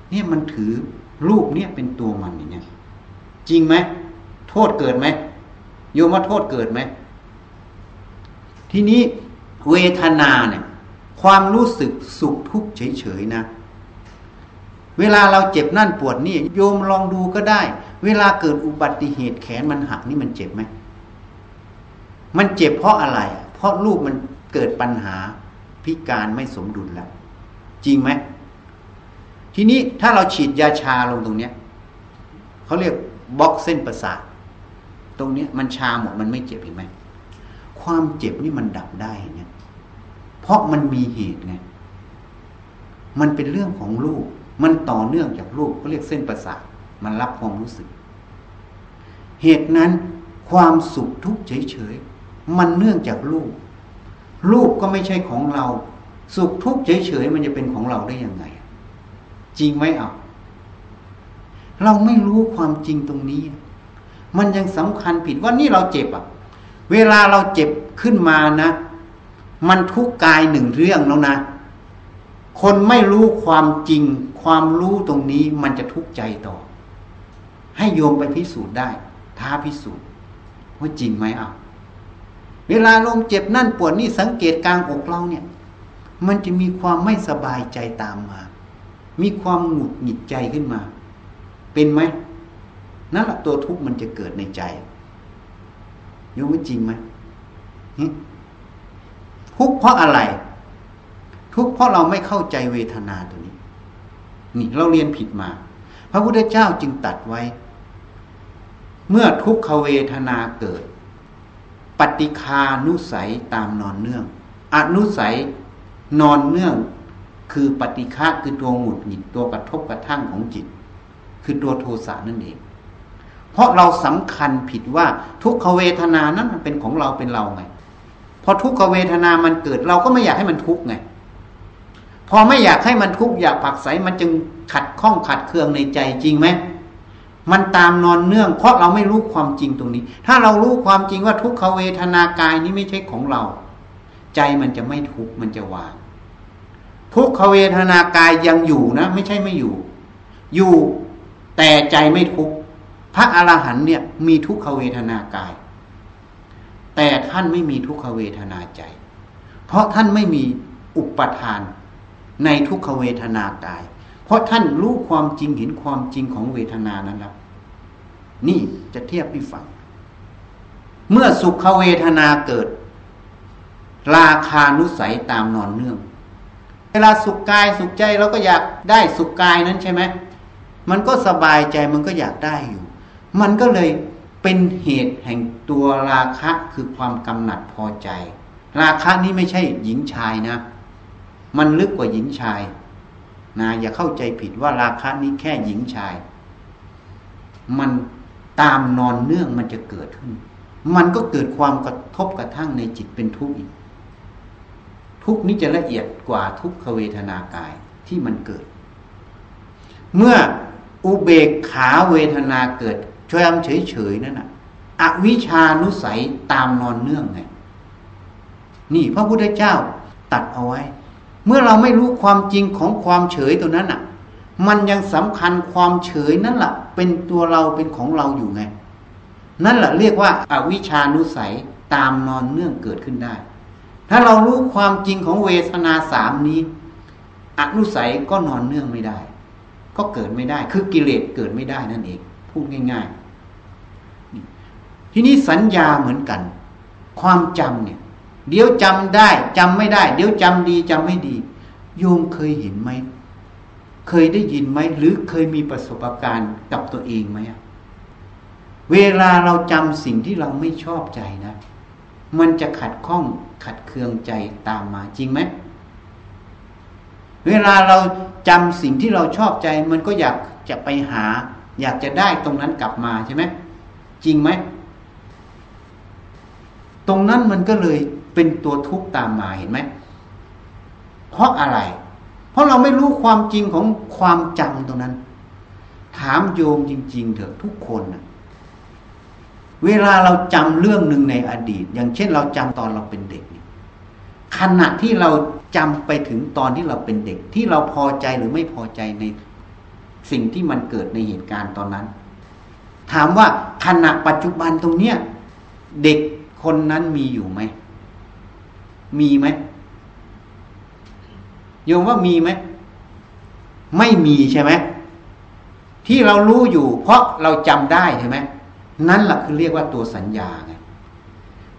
เนี่ยมันถือรูปเนี่ยเป็นตัวมันอย่างเงี้ยจริงไหมโทษเกิดไหมโยมว่าโทษเกิดไหมทีนี้เวทนาเนี่ยความรู้สึกสุขทุกข์เฉยๆนะเวลาเราเจ็บนั่นปวดนี่โยมลองดูก็ได้เวลาเกิดอุบัติเหตุแขนมันหักนี่มันเจ็บไหมมันเจ็บเพราะอะไรเพราะรูปมันเกิดปัญหาพิการไม่สมดุลแล้วจริงไหมทีนี้ถ้าเราฉีดยาชาลงตรงเนี้ยเขาเรียกบล็อกเส้นประสาทตรงนี้มันชาหมดมันไม่เจ็บเห็นไหมความเจ็บนี่มันดับได้เนี่ยเพราะมันมีเหตุไงมันเป็นเรื่องของรูปมันต่อเนื่องจากรูปก็เรียกเส้นประสาทมันรับความรู้สึกเหตุนั้นความสุขทุกข์เฉยๆมันเนื่องจากรูปรูปก็ไม่ใช่ของเราสุขทุกข์เฉยๆมันจะเป็นของเราได้ยังไงจริงไหมอ่ะเราไม่รู้ความจริงตรงนี้มันยังสำคัญผิดว่านี่เราเจ็บอ่ะเวลาเราเจ็บขึ้นมานะมันทุกข์กายหนึ่งเรื่องแล้วนะคนไม่รู้ความจริงความรู้ตรงนี้มันจะทุกข์ใจต่อให้โยมไปพิสูจน์ได้ท้าพิสูจน์ว่าจริงไหมอ่ะเวลาลมเจ็บนั่นปวดนี่สังเกตกลางอกเราเนี่ยมันจะมีความไม่สบายใจตามมามีความหงุดหงิดใจขึ้นมาเป็นไหมนั่นแหละตัวทุกข์มันจะเกิดในใจโยมว่าจริงไหมทุกข์เพราะอะไรทุกข์เพราะเราไม่เข้าใจเวทนาตัวนี้นี่เราเรียนผิดมาพระพุทธเจ้าจึงตรัสไว้เมื่อทุกขเวทนาเกิดปฏิฆานุสัยตามนอนเนื่องอนุสัยนอนเนื่องคือปฏิฆะคือตัวหงุดหงิดตัวกระทบกระทั่งของจิตคือตัวโทสะนั่นเองเพราะเราสำคัญผิดว่าทุกขเวทนานั้นมันเป็นของเราเป็นเราไงพอทุกขเวทนามันเกิดเราก็ไม่อยากให้มันทุกข์ไงพอไม่อยากให้มันทุกข์อยากผลักไสมันจึงขัดข้องขัดเคืองในใจจริงไหมมันตามนอนเนื่องเพราะเราไม่รู้ความจริงตรงนี้ถ้าเรารู้ความจริงว่าทุกขเวทนากายนี้ไม่ใช่ของเราใจมันจะไม่ทุกข์มันจะวางทุกขเวทนากายยังอยู่นะไม่ใช่ไม่อยู่อยู่แต่ใจไม่ทุกข์พระอรหันต์เนี่ยมีทุกขเวทนากายแต่ท่านไม่มีทุกขเวทนาใจเพราะท่านไม่มีอุปทานในทุกขเวทนากายเพราะท่านรู้ความจริงเห็นความจริงของเวทนานั้นแล้วนี่จะเทียบให้ฟัง เมื่อสุขเวทนาเกิดราคานุสัยตามนอนเนื่องเวลาสุขกายสุขใจเราก็อยากได้สุขกายนั้นใช่ไหมมันก็สบายใจมันก็อยากได้อยู่มันก็เลยเป็นเหตุแห่งตัวราคะคือความกำหนัดพอใจราคะนี้ไม่ใช่หญิงชายนะมันลึกกว่าหญิงชายนะอย่าเข้าใจผิดว่าราคะนี้แค่หญิงชายมันตามนอนเนื่องมันจะเกิดขึ้นมันก็เกิดความกระทบกระทั่งในจิตเป็นทุกข์อีกทุกข์นี้จะละเอียดกว่าทุกขเวทนากายที่มันเกิดเมื่ออุเบกขาเวทนาเกิดช่วยเฉยๆนั่นน่ะอวิชชานุสัยตามนอนเนื่องไงนี่พระพุทธเจ้าตัดเอาไว้เมื่อเราไม่รู้ความจริงของความเฉยตัวนั้นน่ะมันยังสำคัญความเฉยนั่นแหละเป็นตัวเราเป็นของเราอยู่ไงนั่นแหละเรียกว่าอวิชชานุสัยตามนอนเนื่องเกิดขึ้นได้ถ้าเรารู้ความจริงของเวทนาสามนี้อนุสัยก็นอนเนื่องไม่ได้ก็เกิดไม่ได้คือกิเลสเกิดไม่ได้นั่นเองพูดง่ายๆทีนี้สัญญาเหมือนกันความจำเนี่ยเดี๋ยวจำได้จำไม่ได้เดี๋ยวจำดีจำไม่ดีโยมเคยเห็นไหมเคยได้ยินไหมหรือเคยมีประสบการณ์กับตัวเองไหมเวลาเราจำสิ่งที่เราไม่ชอบใจนะมันจะขัดข้องขัดเคืองใจตามมาจริงไหมเวลาเราจำสิ่งที่เราชอบใจมันก็อยากจะไปหาอยากจะได้ตรงนั้นกลับมาใช่ไหมจริงไหมตรงนั้นมันก็เลยเป็นตัวทุกข์ตามมาเห็นไหมเพราะอะไรเพราะเราไม่รู้ความจริงของความจำตรงนั้นถามโยมจริงๆเถอะทุกคนนะเวลาเราจำเรื่องหนึ่งในอดีตอย่างเช่นเราจำตอนเราเป็นเด็กขณะที่เราจำไปถึงตอนที่เราเป็นเด็กที่เราพอใจหรือไม่พอใจในสิ่งที่มันเกิดในเหตุการณ์ตอนนั้นถามว่าขณะปัจจุบันตรงเนี้ยเด็กคนนั้นมีอยู่ไหมมีไหมโยมว่ามีไหมไม่มีใช่ไหมที่เรารู้อยู่เพราะเราจำได้ใช่ไหมนั่นแหละคือเรียกว่าตัวสัญญาไง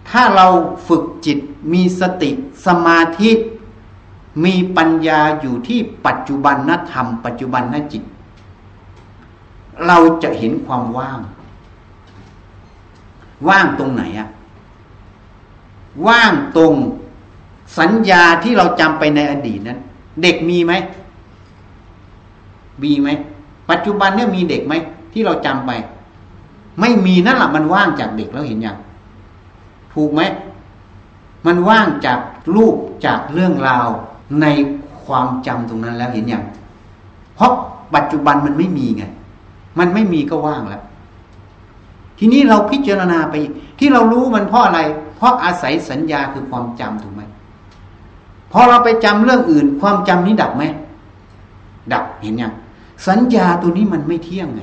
ถ้าเราฝึกจิตมีสติสมาธิมีปัญญาอยู่ที่ปัจจุบันธรรมปัจจุบันนจิตเราจะเห็นความว่างว่างตรงไหนอะว่างตรงสัญญาที่เราจำไปในอดีตนั้นเด็กมีไหมมีไหมปัจจุบันเนี่ยมีเด็กไหมที่เราจำไปไม่มีนั่นแหละมันว่างจากเด็กแล้วเห็นยังถูกไหมมันว่างจากรูปจากเรื่องราวในความจำตรงนั้นแล้วเห็นยังเพราะปัจจุบันมันไม่มีไงมันไม่มีก็ว่างแล้วทีนี้เราพิจารณาไปที่เรารู้มันเพราะอะไรเพราะอาศัยสัญญาคือความจำถูกไหมพอเราไปจำเรื่องอื่นความจำนี้ดับไหมดับเห็นยังสัญญาตัวนี้มันไม่เที่ยงไง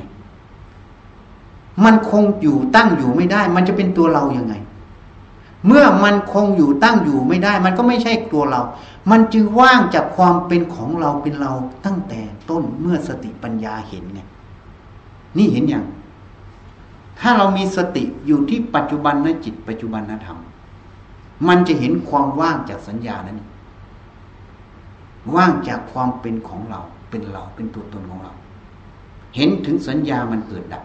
มันคงอยู่ตั้งอยู่ไม่ได้มันจะเป็นตัวเรายังไงเมื่อมันคงอยู่ตั้งอยู่ไม่ได้มันก็ไม่ใช่ตัวเรามันจึงว่างจากความเป็นของเราเป็นเราตั้งแต่ต้นเมื่อสติปัญญาเห็นไงนี่เห็นอย่างถ้าเรามีสติอยู่ที่ปัจจุบันนะจิตปัจจุบันนะธรรมมันจะเห็นความว่างจากสัญญานั้นว่างจากความเป็นของเราเป็นเราเป็นตัวตนของเราเห็นถึงสัญญามันเกิดดับ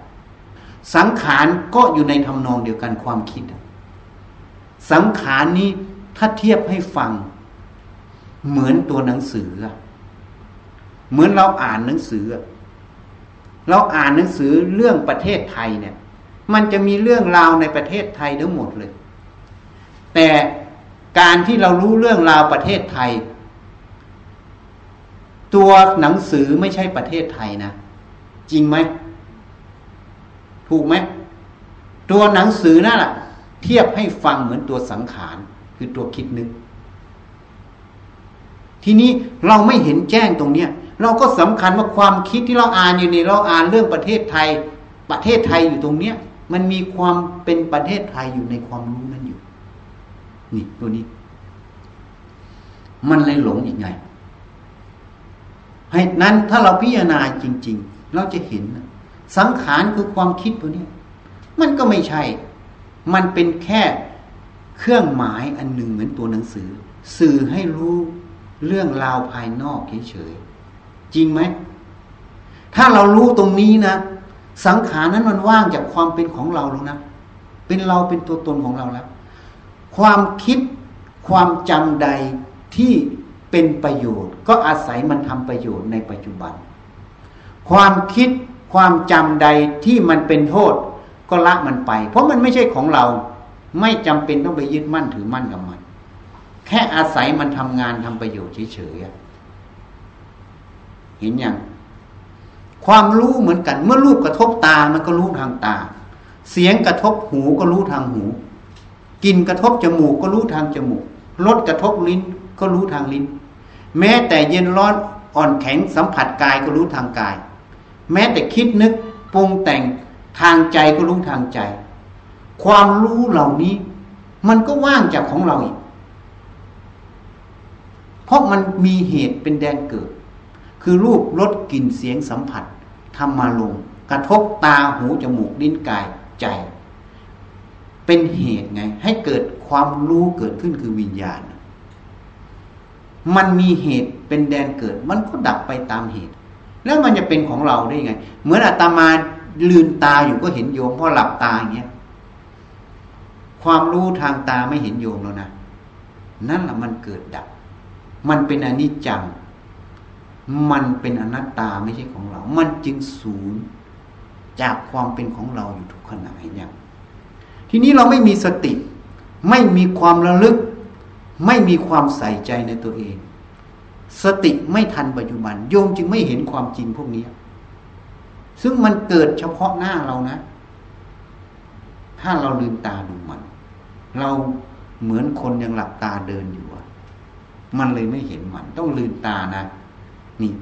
สังขารก็อยู่ในทำนองเดียวกันความคิดสังขารนี้ถ้าเทียบให้ฟังเหมือนตัวหนังสือเหมือนเราอ่านหนังสือเราอ่านหนังสือเรื่องประเทศไทยเนี่ยมันจะมีเรื่องราวในประเทศไทยทั้งหมดเลยแต่การที่เรารู้เรื่องราวประเทศไทยตัวหนังสือไม่ใช่ประเทศไทยนะจริงไหมถูกไหมตัวหนังสือนั่นแหละเทียบให้ฟังเหมือนตัวสังขารคือตัวคิดนึกทีนี้เราไม่เห็นแจ้งตรงเนี้ยเราก็สำคัญว่าความคิดที่เราอ่านอยู่ในเราอ่านเรื่องประเทศไทยประเทศไทยอยู่ตรงเนี้ยมันมีความเป็นประเทศไทยอยู่ในความรู้นั้นอยู่นี่ตัวนี้มันเลยหลงอีกไงเหตุนั้นถ้าเราพิจารณาจริงๆเราจะเห็นสังขารคือความคิดตัวเนี้ยมันก็ไม่ใช่ มันเป็นแค่เครื่องหมายอันหนึ่งเหมือนตัวหนังสือสื่อให้รู้เรื่องราวภายนอกเฉยๆจริงไหมถ้าเรารู้ตรงนี้นะสังขารนั้นมันว่างจากความเป็นของเราแล้วนะเป็นเราเป็นตัวตนของเราแล้วความคิดความจำใดที่เป็นประโยชน์ก็อาศัยมันทำประโยชน์ในปัจจุบันความคิดความจำใดที่มันเป็นโทษก็ละมันไปเพราะมันไม่ใช่ของเราไม่จำเป็นต้องไปยึดมั่นถือมั่นกับมันแค่อาศัยมันทำงานทำประโยชน์เฉยๆเห็นอย่างความรู้เหมือนกันเมื่อรูปกระทบตามันก็รู้ทางตาเสียงกระทบหูก็รู้ทางหูกลิ่นกระทบจมูกก็รู้ทางจมูกรสกระทบลิ้นก็รู้ทางลิ้นแม้แต่เย็นร้อนอ่อนแข็งสัมผัสกายก็รู้ทางกายแม้แต่คิดนึกปรุงแต่งทางใจก็รู้ทางใจความรู้เหล่านี้มันก็ว่างจากของเราอีกเพราะมันมีเหตุเป็นแดนเกิดคือรูปรสกลิ่นเสียงสัมผัสธรรมารมณ์กระทบตาหูจมูกลิ้นกายใจเป็นเหตุไงให้เกิดความรู้เกิดขึ้นคือวิญญาณมันมีเหตุเป็นแดนเกิดมันก็ดับไปตามเหตุแล้วมันจะเป็นของเราได้ไงเหมือนอาตมาลืมตาอยู่ก็เห็นโยมเพราะหลับตาอย่างเงี้ยความรู้ทางตาไม่เห็นโยมแล้วนะนั่นแหละมันเกิดดับมันเป็นอนิจจังมันเป็นอนัตตาไม่ใช่ของเรามันจึงสูญจากความเป็นของเราอยู่ทุกขณะเนี่ยทีนี้เราไม่มีสติไม่มีความระลึกไม่มีความใส่ใจในตัวเองสติไม่ทันปัจจุบันโยมจึงไม่เห็นความจริงพวกนี้ซึ่งมันเกิดเฉพาะหน้าเรานะถ้าเราลืมตาดูมันเราเหมือนคนยังหลับตาเดินอยู่มันเลยไม่เห็นมันต้องลืมตานะนี่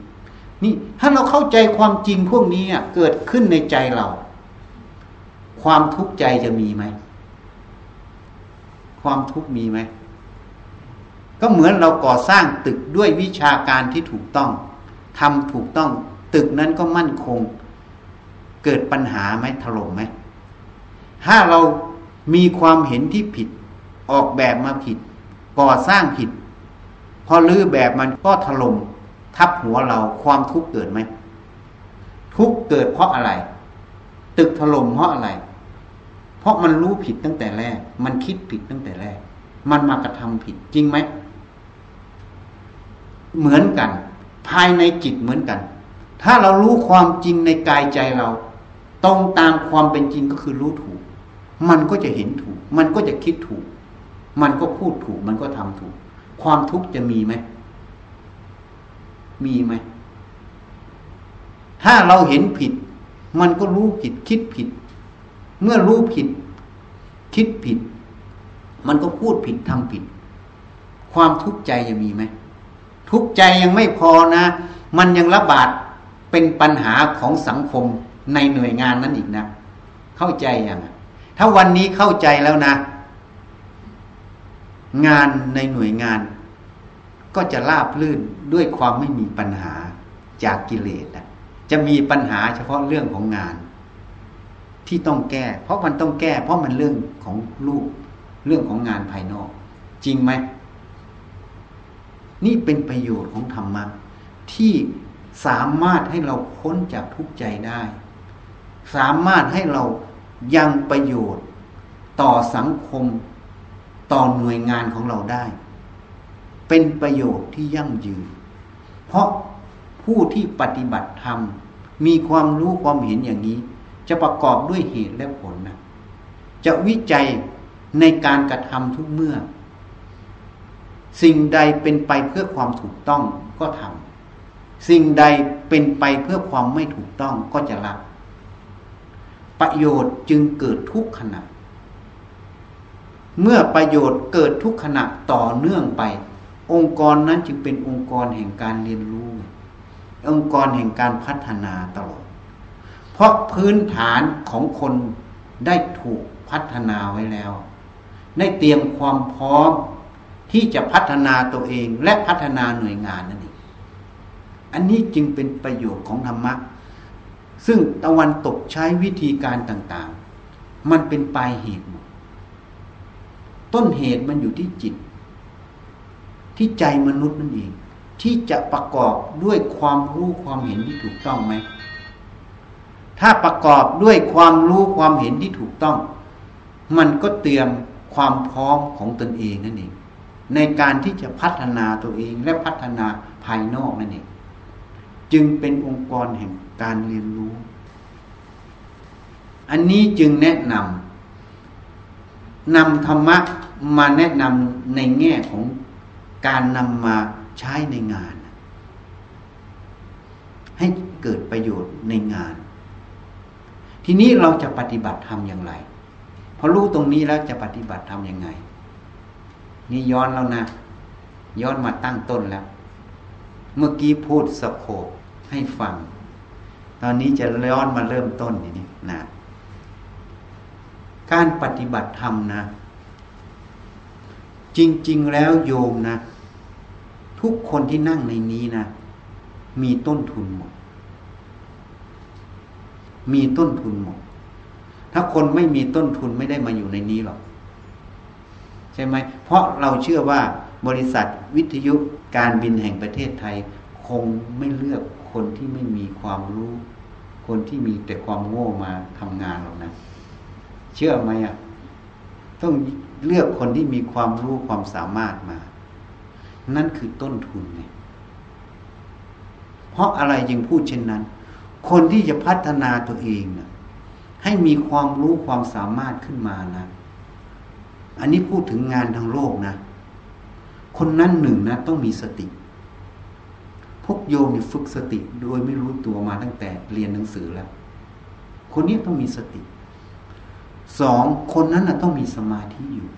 นี่ถ้าเราเข้าใจความจริงพวกนี้เกิดขึ้นในใจเราความทุกข์ใจจะมีไหมความทุกข์มีไหมก็เหมือนเราก่อสร้างตึกด้วยวิชาการที่ถูกต้องทำถูกต้องตึกนั้นก็มั่นคงเกิดปัญหาไหมถล่มไหมถ้าเรามีความเห็นที่ผิดออกแบบมาผิดก่อสร้างผิดพอลื้อแบบมันก็ถล่มทับหัวเราความทุกข์เกิดไหมทุกข์เกิดเพราะอะไรตึกถล่มเพราะอะไรเพราะมันรู้ผิดตั้งแต่แรกมันคิดผิดตั้งแต่แรกมันมากระทำผิดจริงไหมเหมือนกันภายในจิตเหมือนกันถ้าเรารู้ความจริงในกายใจเราตรงตามความเป็นจริงก็คือรู้ถูกมันก็จะเห็นถูกมันก็จะคิดถูกมันก็พูดถูกมันก็ทำถูกความทุกข์จะมีไหมมีไหมถ้าเราเห็นผิดมันก็รู้ผิดคิดผิดเมื่อรู้ผิดคิดผิดมันก็พูดผิดทำผิดความทุกข์ใจจะมีไหมทุกข์ใจยังไม่พอนะมันยังระบาดเป็นปัญหาของสังคมในหน่วยงานนั้นอีกนะเข้าใจยังถ้าวันนี้เข้าใจแล้วนะงานในหน่วยงานก็จะราบรื่นด้วยความไม่มีปัญหาจากกิเลสนะจะมีปัญหาเฉพาะเรื่องของงานที่ต้องแก้เพราะมันต้องแก้เพราะมันเรื่องของรูปเรื่องของงานภายนอกจริงไหมนี่เป็นประโยชน์ของธรรมะที่สามารถให้เราพ้นจากทุกข์ใจได้สามารถให้เรายังประโยชน์ต่อสังคมต่อหน่วยงานของเราได้เป็นประโยชน์ที่ยั่งยืนเพราะผู้ที่ปฏิบัติธรรมมีความรู้ความเห็นอย่างนี้จะประกอบด้วยเหตุและผลนะจะวิจัยในการกระทำทุกเมื่อสิ่งใดเป็นไปเพื่อความถูกต้องก็ทำสิ่งใดเป็นไปเพื่อความไม่ถูกต้องก็จะละประโยชน์จึงเกิดทุกขณะเมื่อประโยชน์เกิดทุกขณะต่อเนื่องไปองค์กรนั้นจึงเป็นองค์กรแห่งการเรียนรู้องค์กรแห่งการพัฒนาตลอดเพราะพื้นฐานของคนได้ถูกพัฒนาไว้แล้วได้เตรียมความพร้อมที่จะพัฒนาตัวเองและพัฒนาหน่วยงานนั่นเองอันนี้จึงเป็นประโยชน์ของธรรมะซึ่งตะวันตกใช้วิธีการต่างๆมันเป็นปลายเหตุ ต้นเหตุมันอยู่ที่จิตที่ใจมนุษย์นั่นเองที่จะประกอบด้วยความรู้ความเห็นที่ถูกต้องไหมถ้าประกอบด้วยความรู้ความเห็นที่ถูกต้องมันก็เตรียมความพร้อมของตนเองนั่นเองในการที่จะพัฒนาตัวเองและพัฒนาภายนอกนั่นเองจึงเป็นองค์กรแห่งการเรียนรู้อันนี้จึงแนะนำนำธรรมะมาแนะนำในแง่ของการนำมาใช้ในงานให้เกิดประโยชน์ในงานทีนี้เราจะปฏิบัติธรรมอย่างไรพอรู้ตรงนี้แล้วจะปฏิบัติธรรมยังไงนี่ย้อนแล้วนะย้อนมาตั้งต้นแล้วเมื่อกี้พูดสะโขบให้ฟังตอนนี้จะย้อนมาเริ่มต้นนี่นะการปฏิบัติธรรมนะจริงๆแล้วโยมนะทุกคนที่นั่งในนี้นะมีต้นทุนหมดมีต้นทุนหมดถ้าคนไม่มีต้นทุนไม่ได้มาอยู่ในนี้หรอกใช่ไหมเพราะเราเชื่อว่าบริษัทวิทยุการบินแห่งประเทศไทยคงไม่เลือกคนที่ไม่มีความรู้คนที่มีแต่ความโง่มาทำงานหรอกนะเชื่อไหมอ่ะต้องเลือกคนที่มีความรู้ความสามารถมานั่นคือต้นทุนไงเพราะอะไรจึงพูดเช่นนั้นคนที่จะพัฒนาตัวเองนะให้มีความรู้ความสามารถขึ้นมานะอันนี้พูดถึงงานทางโลกนะคนนั้นหนึ่งนะต้องมีสติพวกโยมนี่ฝึกสติโดยไม่รู้ตัวมาตั้งแต่เรียนหนังสือแล้วคนนี้ต้องมีสติสองคนนั้นนะต้องมีสมาธิอยู่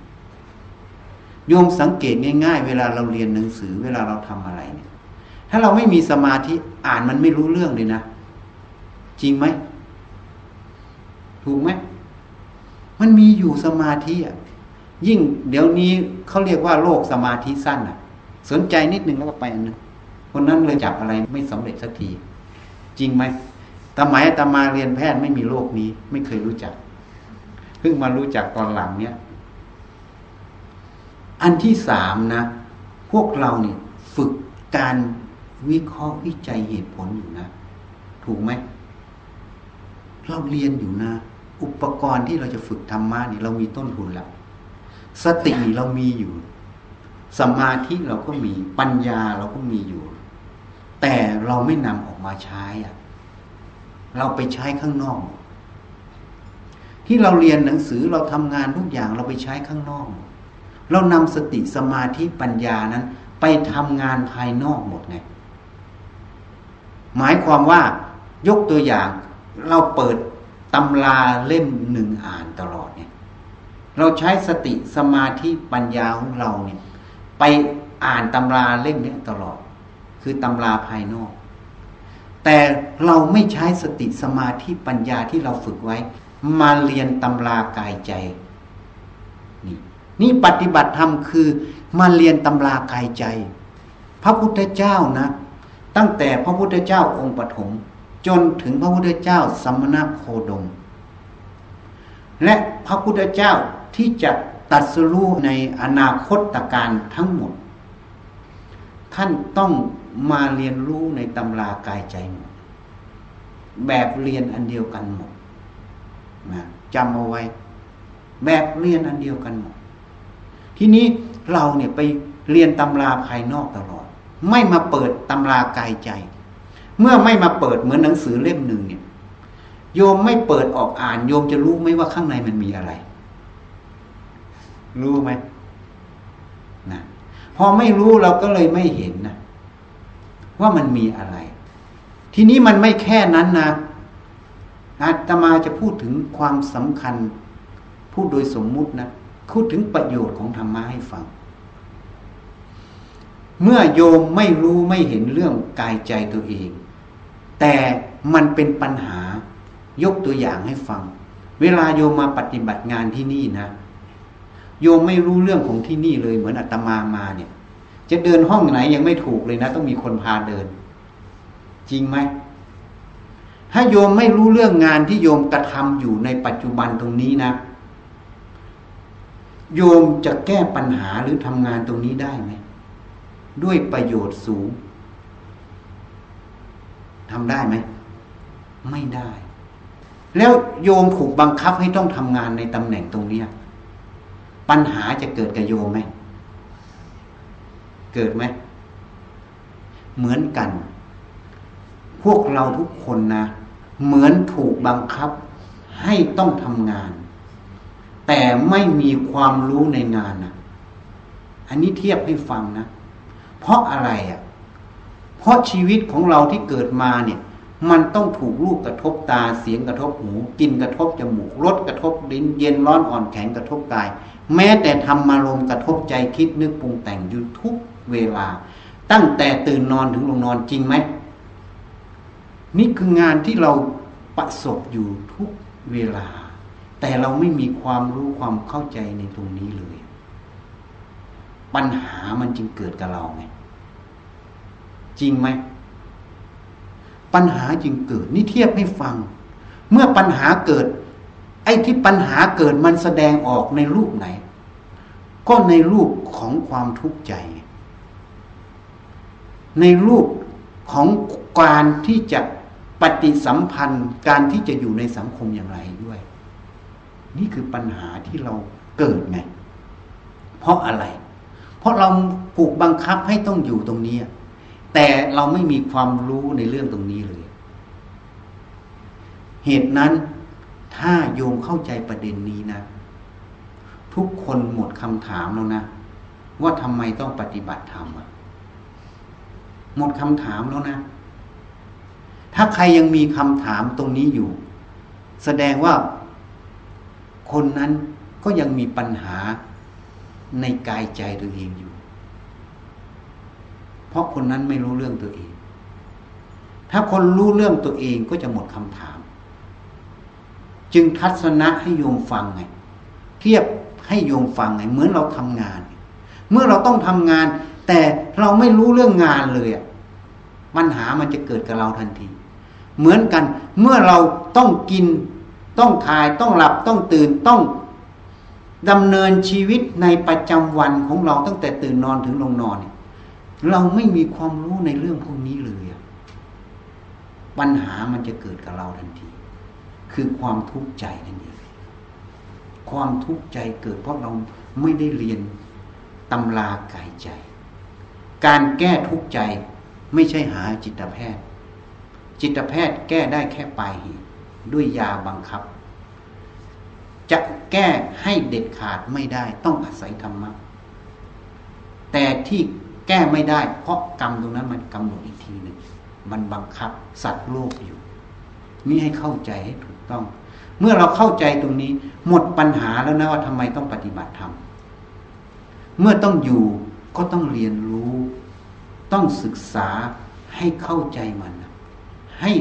โยมสังเกตง่ายๆเวลาเราเรียนหนังสือเวลาเราทำอะไรเนี่ยถ้าเราไม่มีสมาธิอ่านมันไม่รู้เรื่องเลยนะจริงไหมถูกไหมมันมีอยู่สมาธิอ่ะยิ่งเดี๋ยวนี้เขาเรียกว่าโรคสมาธิสั้นอ่ะสนใจนิดนึงแล้วก็ไปอันนึงคนนั้นเลยจับอะไรไม่สำเร็จสักทีจริงไหมสมัยอาตมาเรียนแพทย์ไม่มีโรคนี้ไม่เคยรู้จักเพิ่งมารู้จักตอนหลังเนี่ยอันที่สามนะพวกเราเนี่ยฝึกการวิเคราะห์วิจัยเหตุผลอยู่นะถูกไหมเราเรียนอยู่นะอุปกรณ์ที่เราจะฝึกธรรมะนี่เรามีต้นทุนแล้วสติเรามีอยู่สมาธิเราก็มีปัญญาเราก็มีอยู่แต่เราไม่นำออกมาใช้อะเราไปใช้ข้างนอกที่เราเรียนหนังสือเราทำงานทุกอย่างเราไปใช้ข้างนอกเรานำสติสมาธิปัญญานั้นไปทำงานภายนอกหมดไงหมายความว่ายกตัวอย่างเราเปิดตำราเล่มหนึ่งอ่านตลอดเนี่ยเราใช้สติสมาธิปัญญาของเราเนี่ยไปอ่านตำราเล่มนี้ตลอดคือตำราภายนอกแต่เราไม่ใช้สติสมาธิปัญญาที่เราฝึกไว้มาเรียนตำรากายใจนี่นี่ปฏิบัติธรรมคือมาเรียนตำรากายใจพระพุทธเจ้านะตั้งแต่พระพุทธเจ้าองค์ปฐมจนถึงพระพุทธเจ้าสัมมนาโคดมและพระพุทธเจ้าที่จะตรัสรู้ในอนาคตการทั้งหมดท่านต้องมาเรียนรู้ในตำรากายใจหมดแบบเรียนอันเดียวกันหมดนะจำเอาไว้แบบเรียนอันเดียวกันหมดทีนี้เราเนี่ยไปเรียนตำราภายนอกตลอดไม่มาเปิดตำรากายใจเมื่อไม่มาเปิดเหมือนหนังสือเล่มหนึ่งเนี่ยโยมไม่เปิดออกอ่านโยมจะรู้ไหมว่าข้างในมันมีอะไรรู้ไหมนะพอไม่รู้เราก็เลยไม่เห็นนะว่ามันมีอะไรทีนี้มันไม่แค่นั้นนะอาตมาจะพูดถึงความสำคัญพูดโดยสมมุตินะพูดถึงประโยชน์ของธรรมะให้ฟังเมื่อโยมไม่รู้ไม่เห็นเรื่องกายใจตัวเองแต่มันเป็นปัญหายกตัวอย่างให้ฟังเวลาโยมมาปฏิบัติงานที่นี่นะโยมไม่รู้เรื่องของที่นี่เลยเหมือนอาตมามาเนี่ยจะเดินห้องไหนยังไม่ถูกเลยนะต้องมีคนพาเดินจริงไหมถ้าโยมไม่รู้เรื่องงานที่โยมกระทำอยู่ในปัจจุบันตรงนี้นะ โยมจะแก้ปัญหาหรือทำงานตรงนี้ได้ไหมด้วยประโยชน์สูงทำได้ไหมไม่ได้แล้วโยมถูกบังคับให้ต้องทำงานในตำแหน่งตรงนี้ปัญหาจะเกิดกับโยมไหมเกิดไหมเหมือนกันพวกเราทุกคนนะเหมือนถูกบังคับให้ต้องทำงานแต่ไม่มีความรู้ในงานนะอันนี้เทียบให้ฟังนะเพราะอะไรอ่ะเพราะชีวิตของเราที่เกิดมาเนี่ยมันต้องถูกรูปกระทบตาเสียงกระทบหูกลิ่นกระทบจมูกรสกระทบลิ้นเย็นร้อนอ่อนแข็งกระทบกายแม้แต่ธรรมารมณ์กระทบใจคิดนึกปรุงแต่งอยู่ทุกเวลาตั้งแต่ตื่นนอนถึงลงนอนจริงไหมนี่คืองานที่เราประสบอยู่ทุกเวลาแต่เราไม่มีความรู้ความเข้าใจในตรงนี้เลยปัญหามันจึงเกิดกับเราไงจริงไหมปัญหาจึงเกิดนี่เทียบให้ฟังเมื่อปัญหาเกิดไอ้ที่ปัญหาเกิดมันแสดงออกในรูปไหนก็ในรูปของความทุกข์ใจในรูปของการที่จะปฏิสัมพันธ์การที่จะอยู่ในสังคมอย่างไรด้วยนี่คือปัญหาที่เราเกิดไงเพราะอะไรเพราะเราถูกบังคับให้ต้องอยู่ตรงนี้แต่เราไม่มีความรู้ในเรื่องตรงนี้เลยเหตุนั้นถ้าโยมเข้าใจประเด็นนี้นะทุกคนหมดคำถามแล้วนะว่าทำไมต้องปฏิบัติธรรมหมดคำถามแล้วนะถ้าใครยังมีคำถามตรงนี้อยู่แสดงว่าคนนั้นก็ยังมีปัญหาในกายใจตัวเองอยู่เพราะคนนั้นไม่รู้เรื่องตัวเองถ้าคนรู้เรื่องตัวเองก็จะหมดคำถามจึงทัศนะให้โยมฟังไงเทียบให้โยมฟังไงเหมือนเราทำงานเมื่อเราต้องทำงานแต่เราไม่รู้เรื่องงานเลยอ่ะปัญหามันจะเกิดกับเราทันทีเหมือนกันเมื่อเราต้องกินต้องทายต้องหลับต้องตื่นต้องดำเนินชีวิตในประจำวันของเราตั้งแต่ตื่นนอนถึงลงนอนเนี่ยเราไม่มีความรู้ในเรื่องพวกนี้เลยอ่ะปัญหามันจะเกิดกับเราทันทีคือความทุกข์ใจนั่นเองความทุกข์ใจเกิดเพราะเราไม่ได้เรียนตำรากายใจการแก้ทุกข์ใจไม่ใช่หาจิตแพทย์จิตแพทย์แก้ได้แค่ปลายเหตุด้วยยาบังคับจะแก้ให้เด็ดขาดไม่ได้ต้องอาศัยธรรมะแต่ที่แก้ไม่ได้เพราะกรรมตรงนั้นมันกำหนดอีกทีหนึ่งมันบังคับสัตว์โลกอยู่นี่ให้เข้าใจให้ถูกต้องเมื่อเราเข้าใจตรงนี้หมดปัญหาแล้วนะว่าทำไมต้องปฏิบัติธรรมเมื่อต้องอยู่ก็ต้องเรียนรู้ต้องศึกษาให้เข้าใจมันให้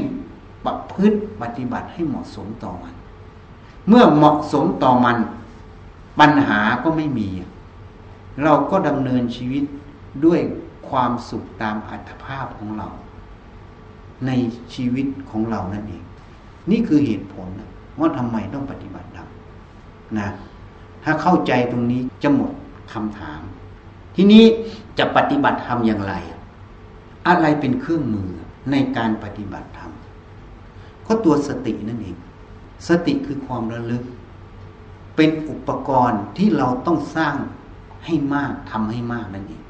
ประพฤติปฏิบัติให้เหมาะสมต่อมันเมื่อเหมาะสมต่อมันปัญหาก็ไม่มีเราก็ดำเนินชีวิตด้วยความสุขตามอัตภาพของเราในชีวิตของเรานั่นเองนี่คือเหตุผลนะว่าทำไมต้องปฏิบัติธรรมนะถ้าเข้าใจตรงนี้จะหมดคำถามทีนี้จะปฏิบัติธรรมอย่างไรอะไรเป็นเครื่องมือในการปฏิบัติธรรมก็ตัวสตินั่นเองสติคือความระลึกเป็นอุปกรณ์ที่เราต้องสร้างให้มากทำให้มากนั่นเอง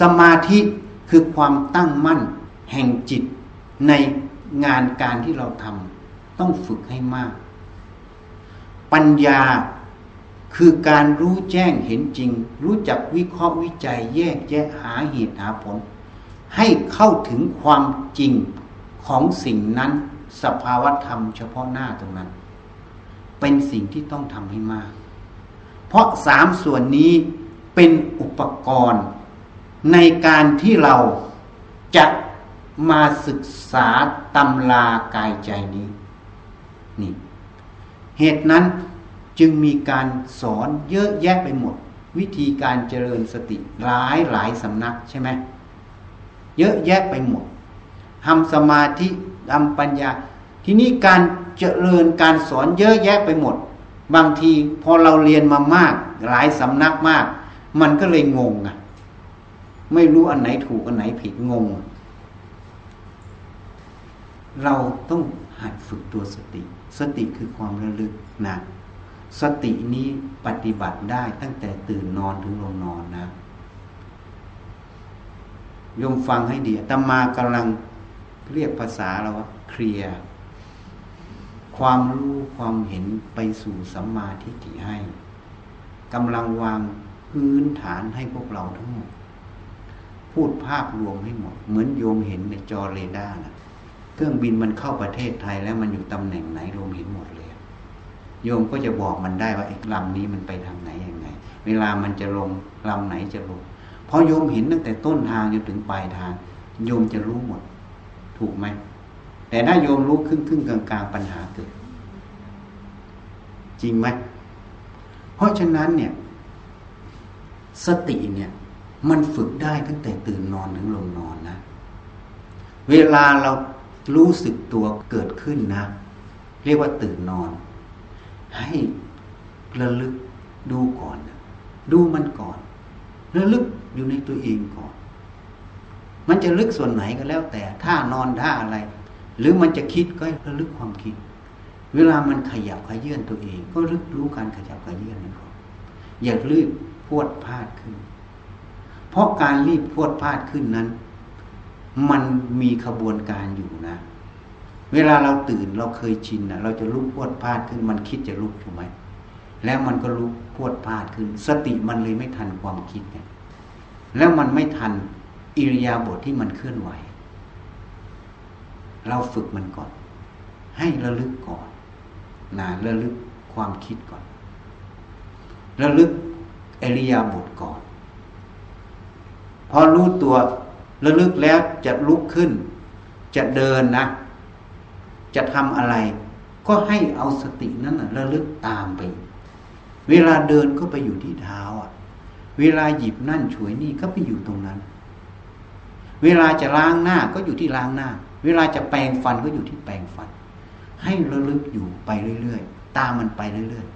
สมาธิคือความตั้งมั่นแห่งจิตในงานการที่เราทำต้องฝึกให้มากปัญญาคือการรู้แจ้งเห็นจริงรู้จักวิเคราะห์วิจัยแยกแยะหาเหตุหาผลให้เข้าถึงความจริงของสิ่งนั้นสภาวธรรมเฉพาะหน้าตรงนั้นเป็นสิ่งที่ต้องทำให้มากเพราะสามส่วนนี้เป็นอุปกรณ์ในการที่เราจะมาศึกษาตำรากายใจนี้นี่เหตุนั้นจึงมีการสอนเยอะแยะไปหมดวิธีการเจริญสติหลายหลายสำนักใช่ไหมเยอะแยะไปหมดทำสมาธิทำปัญญาทีนี้การเจริญการสอนเยอะแยะไปหมด บางทีพอเราเรียนมามากหลายสำนักมากมันก็เลยงงอ่ะไม่รู้อันไหนถูกอันไหนผิดงงเราต้องหัดฝึกตัวสติสติคือความระลึกนะสตินี้ปฏิบัติได้ตั้งแต่ตื่นนอนถึงลงนอนนะโยมฟังให้ดีอาตมากำลังเรียกภาษาเราว่าเคลียร์ความรู้ความเห็นไปสู่สัมมาทิฏฐิให้กำลังวางพื้นฐานให้พวกเราทั้งหมดพูดภาพรวมให้หมดเหมือนโยมเห็นในจอเรดาร์นะเครื่องบินมันเข้าประเทศไทยแล้วมันอยู่ตำแหน่งไหนโยมเห็นหมดเลยโยมก็จะบอกมันได้ว่าไอ้ลำนี้มันไปทางไหนยังไงเวลามันจะลงลำไหนจะลงเพราะโยมเห็นตั้งแต่ต้นทางจนถึงปลายทางโยมจะรู้หมดถูกไหมแต่ถ้าโยมรู้ครึ่งๆกลางๆปัญหาเกิดจริงไหมเพราะฉะนั้นเนี่ยสติเนี่ยมันฝึกได้ตั้งแต่ตื่นนอนถึงลงนอนนะเวลาเรารู้สึกตัวเกิดขึ้นนะเรียกว่าตื่นนอนให้ระลึกดูก่อนดูมันก่อนระลึกอยู่ในตัวเองก่อนมันจะลึกส่วนไหนก็แล้วแต่ท่านอนท่าอะไรหรือมันจะคิดก็ระลึกความคิดเวลามันขยับขยื่นตัวเองก็ระลึกรู้การขยับขยื่นนั่นก่อนอย่ารีบพรวดพลาดขึ้นเพราะการรีบพรวดพลาดขึ้นนั้นมันมีขบวนการอยู่นะเวลาเราตื่นเราเคยชินนะเราจะลุกพรวดพลาดขึ้นมันคิดจะลุกถูกไหมแล้วมันก็ลุกพรวดพลาดขึ้นสติมันเลยไม่ทันความคิดไงแล้วมันไม่ทันอิริยาบถที่มันเคลื่อนไหวเราฝึกมันก่อนให้ระลึกก่อนนะระลึกความคิดก่อนระลึกอิริยาบถก่อนพอรู้ตัวระลึกแล้วจะลุกขึ้นจะเดินนะจะทำอะไรก็ให้เอาสตินั้นนะระลึกตามไปเวลาเดินก็ไปอยู่ที่เท้าอ่ะเวลาหยิบนั่นฉวยนี่ก็ไปอยู่ตรงนั้นเวลาจะล้างหน้าก็อยู่ที่ล้างหน้าเวลาจะแปรงฟันก็อยู่ที่แปรงฟันให้ระลึกอยู่ไปเรื่อยๆตามมันไปเรื่อย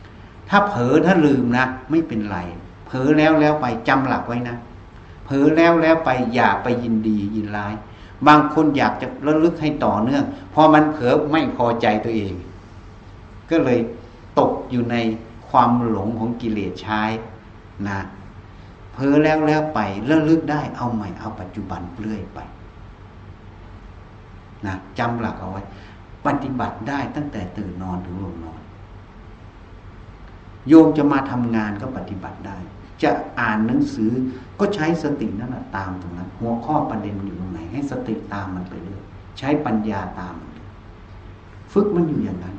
ๆถ้าเผลอถ้าลืมนะไม่เป็นไรเผลอแล้วแล้วไปจำหลักไว้นะเผลอแล้วแล้วไปอย่าไปยินดียินร้ายบางคนอยากจะระลึกให้ต่อเนื่องพอมันเผลอไม่พอใจตัวเองก็เลยตกอยู่ในความหลงของกิเลสใช้นะเผลอแล้วแล้วไประลึกได้เอาใหม่เอาปัจจุบันเรื่อยไปนะจำหลักเอาไว้ปฏิบัติได้ตั้งแต่ตื่นนอนถึงลงนอนโยมจะมาทำงานก็ปฏิบัติได้จะอ่านหนังสือก็ใช้สตินั่นแหละตามตรงนั้นหัวข้อประเด็นอยู่ตรงไหนให้สติตามมันไปเรื่อยใช้ปัญญาตามมันฝึกมันอยู่อย่างนั้น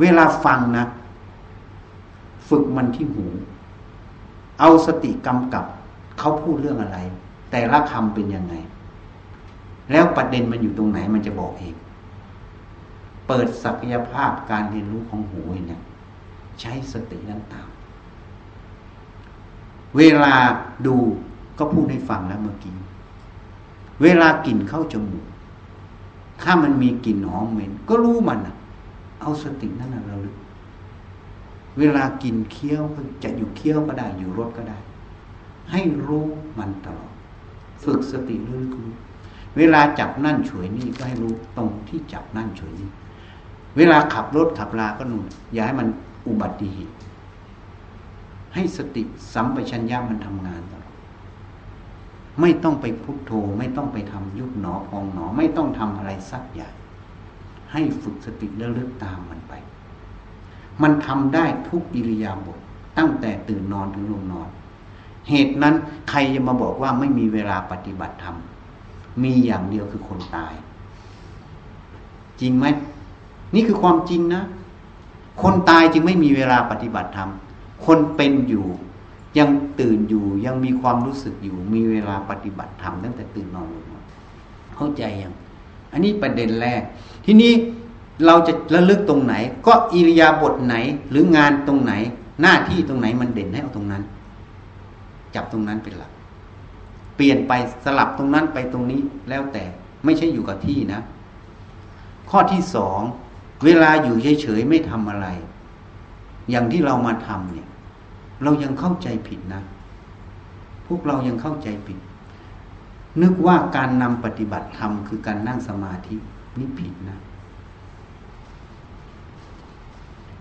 เวลาฟังนะฝึกมันที่หูเอาสติกำกับเขาพูดเรื่องอะไรแต่ละคำเป็นยังไงแล้วประเด็นมันอยู่ตรงไหนมันจะบอกเองเปิดศักยภาพการเรียนรู้ของหูเนี่ยใช้สตินั้นตามเวลาดูก็พูดให้ฟังแล้วเมื่อกี้เวลากลิ่นเข้าจมูกถ้ามันมีกลิ่นหอมเหม็นก็รู้มันนะเอาสตินั่นน่ะระลึกเวลากินเคี้ยวจะอยู่เคี้ยวก็ได้อยู่รสก็ได้ให้รู้มันตลอดฝึกสติระลึกเวลาจับนั่นฉวยนี่ก็ให้รู้ตรงที่จับนั่นฉวยนี่เวลาขับรถขับลาก็นู่นอย่าให้มันอุบัติเหตุให้สติสัมปชัญญะมันทำงานตลอดไม่ต้องไปพุทโธไม่ต้องไปทำยุบหนอพองหนอไม่ต้องทำอะไรสักอย่างให้ฝึกสติระลึกตามมันไปมันทำได้ทุกอิริยาบถตั้งแต่ตื่นนอนถึงลงนอนเหตุนั้นใครจะมาบอกว่าไม่มีเวลาปฏิบัติธรรมมีอย่างเดียวคือคนตายจริงไหมนี่คือความจริงนะคนตายจึงไม่มีเวลาปฏิบัติธรรมคนเป็นอยู่ยังตื่นอยู่ยังมีความรู้สึกอยู่มีเวลาปฏิบัติธรรมตั้งแต่ตื่นนอนลงนอนเข้าใจยังอันนี้ประเด็นแรกทีนี้เราจะระลึกตรงไหนก็อิริยาบถไหนหรืองานตรงไหนหน้าที่ตรงไหนมันเด่นให้เอาตรงนั้นจับตรงนั้นเป็นหลักเปลี่ยนไปสลับตรงนั้นไปตรงนี้แล้วแต่ไม่ใช่อยู่กับที่นะข้อที่สองเวลาอยู่เฉยๆไม่ทำอะไร อย่างที่เรามาทำเนี่ยเรายังเข้าใจผิดนะพวกเรายังเข้าใจผิดนึกว่าการนำปฏิบัติธรรมคือการนั่งสมาธินี่ผิดนะ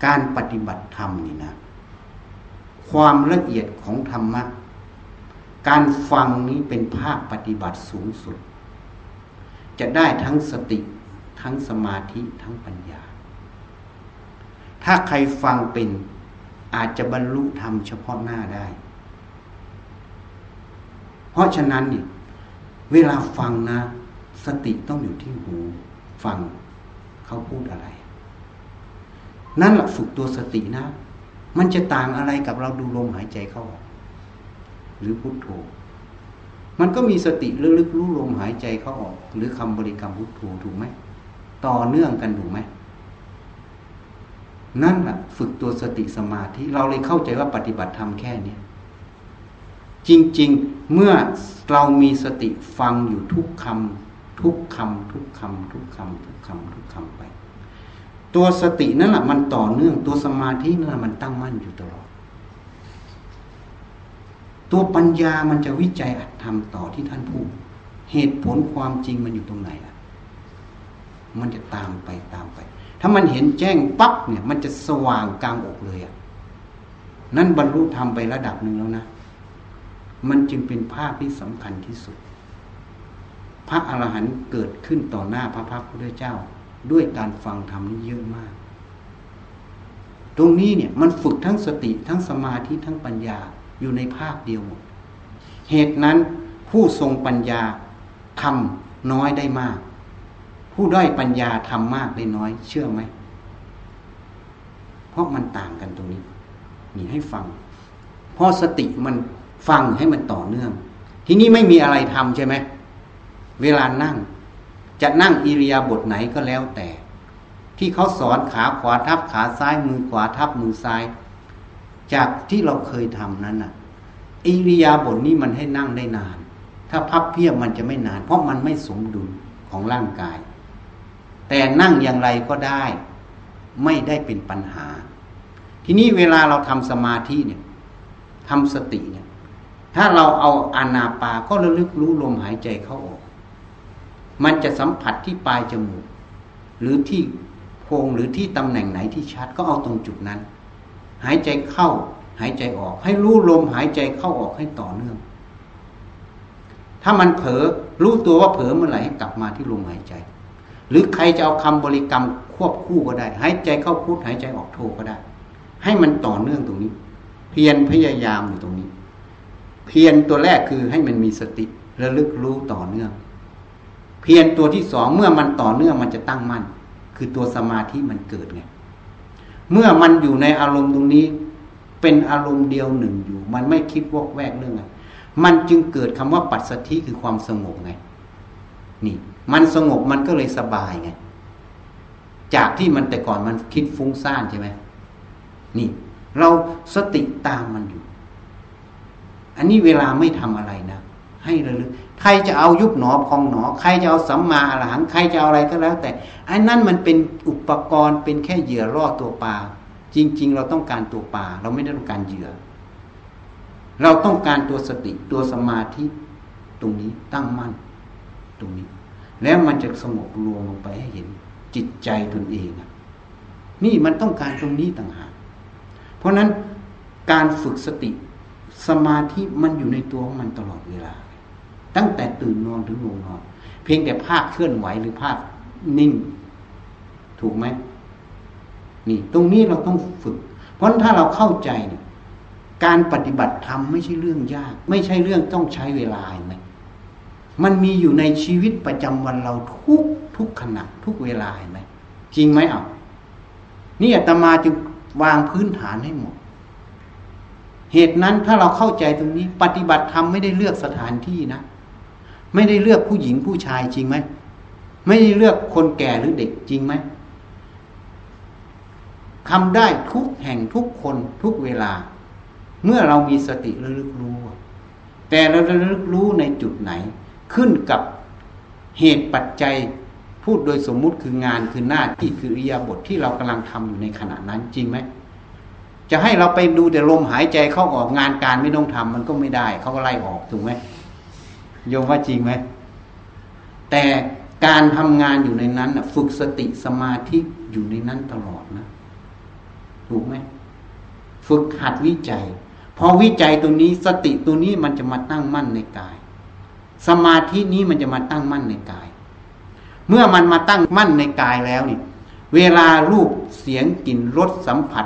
การปฏิบัติธรรมนี่นะความละเอียดของธรรมะการฟังนี้เป็นภาคปฏิบัติสูงสุดจะได้ทั้งสติทั้งสมาธิทั้งปัญญาถ้าใครฟังเป็นอาจจะบรรลุธรรมเฉพาะหน้าได้เพราะฉะนั้นเนี่ยเวลาฟังนะสติต้องอยู่ที่หูฟังเขาพูดอะไรนั่นแหละฝึกตัวสตินะมันจะต่างอะไรกับเราดูลมหายใจเข้าออกหรือพุทโธมันก็มีสติระลึกรู้ลมหายใจเข้าออกหรือคำบริกรรมพุทโธถูกไหมต่อเนื่องกันถูกไหมนั่นแหละฝึกตัวสติสมาธิเราเลยเข้าใจว่าปฏิบัติธรรมแค่นี้จริงๆเมื่อเรามีสติฟังอยู่ทุกคำทุกคำทุกคำทุกคำทุกคำทุกคำไปตัวสตินั่นแหละมันต่อเนื่องตัวสมาธินั่นแหละมันตั้งมั่นอยู่ตลอดตัวปัญญามันจะวิจัยอัตธรรมต่อที่ท่านพูดเหตุผลความจริงมันอยู่ตรงไหนล่ะมันจะตามไปตามไปถ้ามันเห็นแจ้งปั๊บเนี่ยมันจะสว่างกลางอกเลยอ่ะนั่นบรรลุธรรมไประดับหนึ่งแล้วนะมันจึงเป็นภาพที่สำคัญที่สุดพระอรหันต์เกิดขึ้นต่อหน้าพระพักตร์พระพุทธเจ้าด้วยการฟังธรรมนี่เยอะมากตรงนี้เนี่ยมันฝึกทั้งสติทั้งสมาธิทั้งปัญญาอยู่ในภาคเดียวหมดเหตุนั้นผู้ทรงปัญญาทำน้อยได้มากผู้ด้อยปัญญาทำมากได้น้อยเชื่อไหมเพราะมันต่างกันตรงนี้นี่ให้ฟังเพราะสติมันฟังให้มันต่อเนื่องทีนี้ไม่มีอะไรทำใช่ไหมเวลานั่งจะนั่งอิริยาบถไหนก็แล้วแต่ที่เขาสอนขาขวาทับขาซ้ายมือขวาทับมือซ้ายจากที่เราเคยทำนั้นน่ะอิริยาบถนี้มันให้นั่งได้นานถ้าพับเพียบมันจะไม่นานเพราะมันไม่สมดุลของร่างกายแต่นั่งอย่างไรก็ได้ไม่ได้เป็นปัญหาทีนี้เวลาเราทำสมาธิเนี่ยทำสติเนี่ยถ้าเราเอาอานาปาก็ระลึกรู้ลมหายใจเข้าออกมันจะสัมผัสที่ปลายจมูกหรือที่โพรงหรือที่ตำแหน่งไหนที่ชัดก็เอาตรงจุดนั้นหายใจเข้าหายใจออกให้รู้ลมหายใจเข้าออกให้ต่อเนื่องถ้ามันเผลอรู้ตัวว่าเผลอเมื่อไหร่ให้กลับมาที่ลมหายใจหรือใครจะเอาคำบริกรรมควบคู่ก็ได้หายใจเข้าพุทหายใจออกโทก็ได้ให้มันต่อเนื่องตรงนี้เพียรพยายามอยู่ตรงนี้เพียรตัวแรกคือให้มันมีสติระลึกรู้ต่อเนื่องเพียรตัวที่สองเมื่อมันต่อเนื่องมันจะตั้งมั่นคือตัวสมาธิมันเกิดไงเมื่อมันอยู่ในอารมณ์ตรงนี้เป็นอารมณ์เดียวหนึ่งอยู่มันไม่คิดวอกแวกเรื่องอะไรมันจึงเกิดคำว่าปัสสัทธิคือความสงบไงนี่มันสงบมันก็เลยสบายไงจากที่มันแต่ก่อนมันคิดฟุ้งซ่านใช่ไหมนี่เราสติตามมันอยู่อันนี้เวลาไม่ทำอะไรนะให้ระลึกใครจะเอายุบหนอพองหนอใครจะเอาสัมมาอรหังใครจะเอาอะไรก็แล้วแต่ไอ้นั่นมันเป็นอุปกรณ์เป็นแค่เหยื่อล่อตัวปลาจริงๆเราต้องการตัวปลาเราไม่ได้ต้องการเหยื่อเราต้องการตัวสติตัวสมาธิตรงนี้ตั้งมั่นตรงนี้แล้วมันจะสงบรวมลงไปให้เห็นจิตใจตนเองนี่มันต้องการตรงนี้ต่างหากเพราะนั้นการฝึกสติสมาธิมันอยู่ในตัวของมันตลอดเวลาตั้งแต่ตื่นนอนถึงลงนอนเพียงแต่ภาพเคลื่อนไหวหรือภาพนิ่งถูกไหมนี่ตรงนี้เราต้องฝึกเพราะถ้าเราเข้าใจเนี่ยการปฏิบัติธรรมไม่ใช่เรื่องยากไม่ใช่เรื่องต้องใช้เวลาไหมมันมีอยู่ในชีวิตประจำวันเราทุกทุกขณะทุกเวลาไหมจริงไหมอ่ะนี่อาตมาจึงวางพื้นฐานให้หมดเหตุนั้นถ้าเราเข้าใจตรงนี้ปฏิบัติธรรมไม่ได้เลือกสถานที่นะไม่ได้เลือกผู้หญิงผู้ชายจริงไหมไม่ได้เลือกคนแก่หรือเด็กจริงไหมทำได้ทุกแห่งทุกคนทุกเวลาเมื่อเรามีสติระลึกรู้แต่เราระลึกรู้ในจุดไหนขึ้นกับเหตุปัจจัยพูดโดยสมมุติคืองานคือหน้าที่คืออิริยาบถ ที่เรากำลังทำอยู่ในขณะนั้นจริงไหม จะให้เราไปดูแต่ลมหายใจเข้าออกงานการไม่ต้องทำมันก็ไม่ได้เขาก็ไล่ออกถูกไหมโยมว่าจริงไหมแต่การทำงานอยู่ในนั้นฝึกสติสมาธิอยู่ในนั้นตลอดนะถูกไหมฝึกหัดวิจัยพอวิจัยตัวนี้สติตัวนี้มันจะมาตั้งมั่นในกายสมาธินี้มันจะมาตั้งมั่นในกายเมื่อมันมาตั้งมั่นในกายแล้วนี่เวลารูปเสียงกลิ่นรสสัมผัส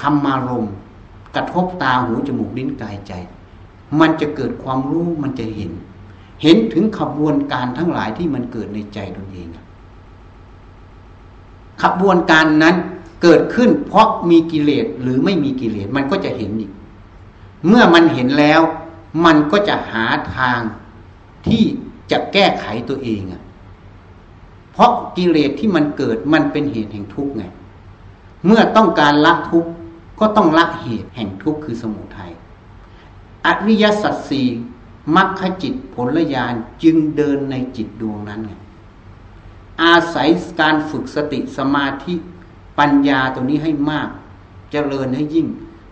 ธรรมารมณ์กระทบตาหูจมูกลิ้นกายใจมันจะเกิดความรู้มันจะเห็นเห็นถึงขบวนการทั้งหลายที่มันเกิดในใจตนเองขบวนการนั้นเกิดขึ้นเพราะมีกิเลสหรือไม่มีกิเลสมันก็จะเห็นอีกเมื่อมันเห็นแล้วมันก็จะหาทางที่จะแก้ไขตัวเองเพราะกิเลสที่มันเกิดมันเป็นเหตุแห่งทุกข์ไงเมื่อต้องการละทุกข์ก็ต้องละเหตุแห่งทุกข์คือสมุทัยอริยสัจสี่มรรคจิตผลญาณจึงเดินในจิตดวงนั้นไงอาศัยการฝึกสติสมาธิปัญญาตัวนี้ให้มากเจริญให้ยิ่ง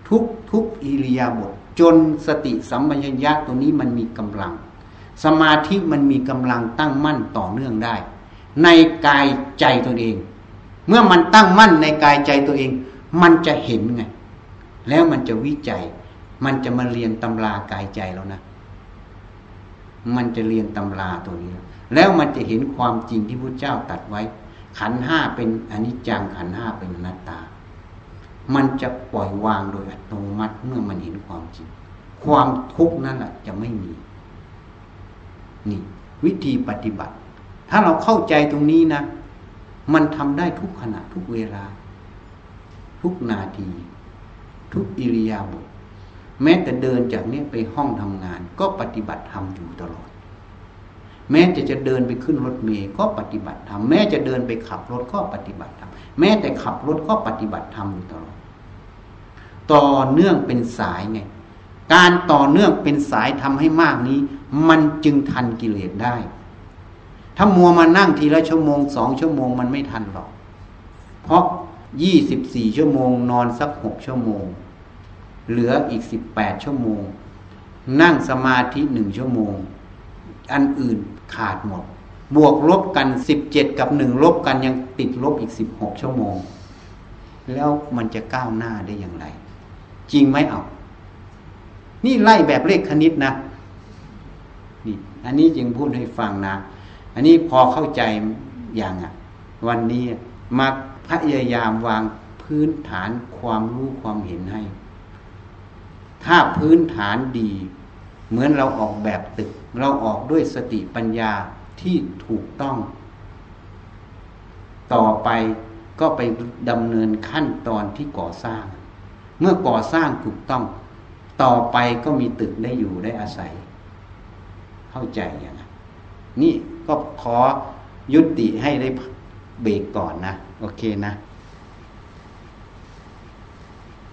ทุกทุกอิริยาบถจนสติสัมปชัญญะตัวนี้มันมีกำลังสมาธิมันมีกำลังตั้งมั่นต่อเนื่องได้ในกายใจตัวเองเมื่อมันตั้งมั่นในกายใจตัวเองมันจะเห็นไงแล้วมันจะวิจัยมันจะมาเรียนตำรากายใจแล้วนะมันจะเรียนตำราตัวนี้แล้วมันจะเห็นความจริงที่พระเจ้าตรัสไว้ขันธ์ห้าเป็นอนิจจังขันธ์ห้าเป็นอนัตตามันจะปล่อยวางโดยอัตโนมัติเมื่อมันเห็นความจริงความทุกข์นั้นแหละจะไม่มีนี่วิธีปฏิบัติถ้าเราเข้าใจตรงนี้นะมันทำได้ทุกขณะทุกเวลาทุกนาทีทุกอิริยาบถแม้แต่เดินจากนี้ไปห้องทำงานก็ปฏิบัติธรรมอยู่ตลอดแม้จะจะเดินไปขึ้นรถเมล์ก็ปฏิบัติธรรมแม้จะเดินไปขับรถก็ปฏิบัติธรรมแม้แต่ขับรถก็ปฏิบัติธรรมอยู่ตลอดต่อเนื่องเป็นสายไงการต่อเนื่องเป็นสายทำให้มากนี้มันจึงทันกิเลสได้ถ้ามัวมานั่งทีละชั่วโมงสองชั่วโมงมันไม่ทันหรอกเพราะยี่สิบสี่ชั่วโมงนอนสักหกชั่วโมงเหลืออีกสิบแปดชั่วโมงนั่งสมาธิหนึ่งชั่วโมงอันอื่นขาดหมดบวกลบกันสิบเจ็ดกับหนึ่งลบกันยังติดลบอีกสิบหกชั่วโมงแล้วมันจะก้าวหน้าได้อย่างไรจริงไหมเอานี่ไล่แบบเลขคณิตนะนี่อันนี้จึงพูดให้ฟังนะอันนี้พอเข้าใจอย่างอ่ะวันนี้มาพยายามวางพื้นฐานความรู้ความเห็นให้ถ้าพื้นฐานดีเหมือนเราออกแบบตึกเราออกด้วยสติปัญญาที่ถูกต้องต่อไปก็ไปดำเนินขั้นตอนที่ก่อสร้างเมื่อก่อสร้างถูกต้องต่อไปก็มีตึกได้อยู่ได้อาศัยเข้าใจอย่างนั้นนี่ก็ขอยุติให้ได้เบรกก่อนนะโอเคนะ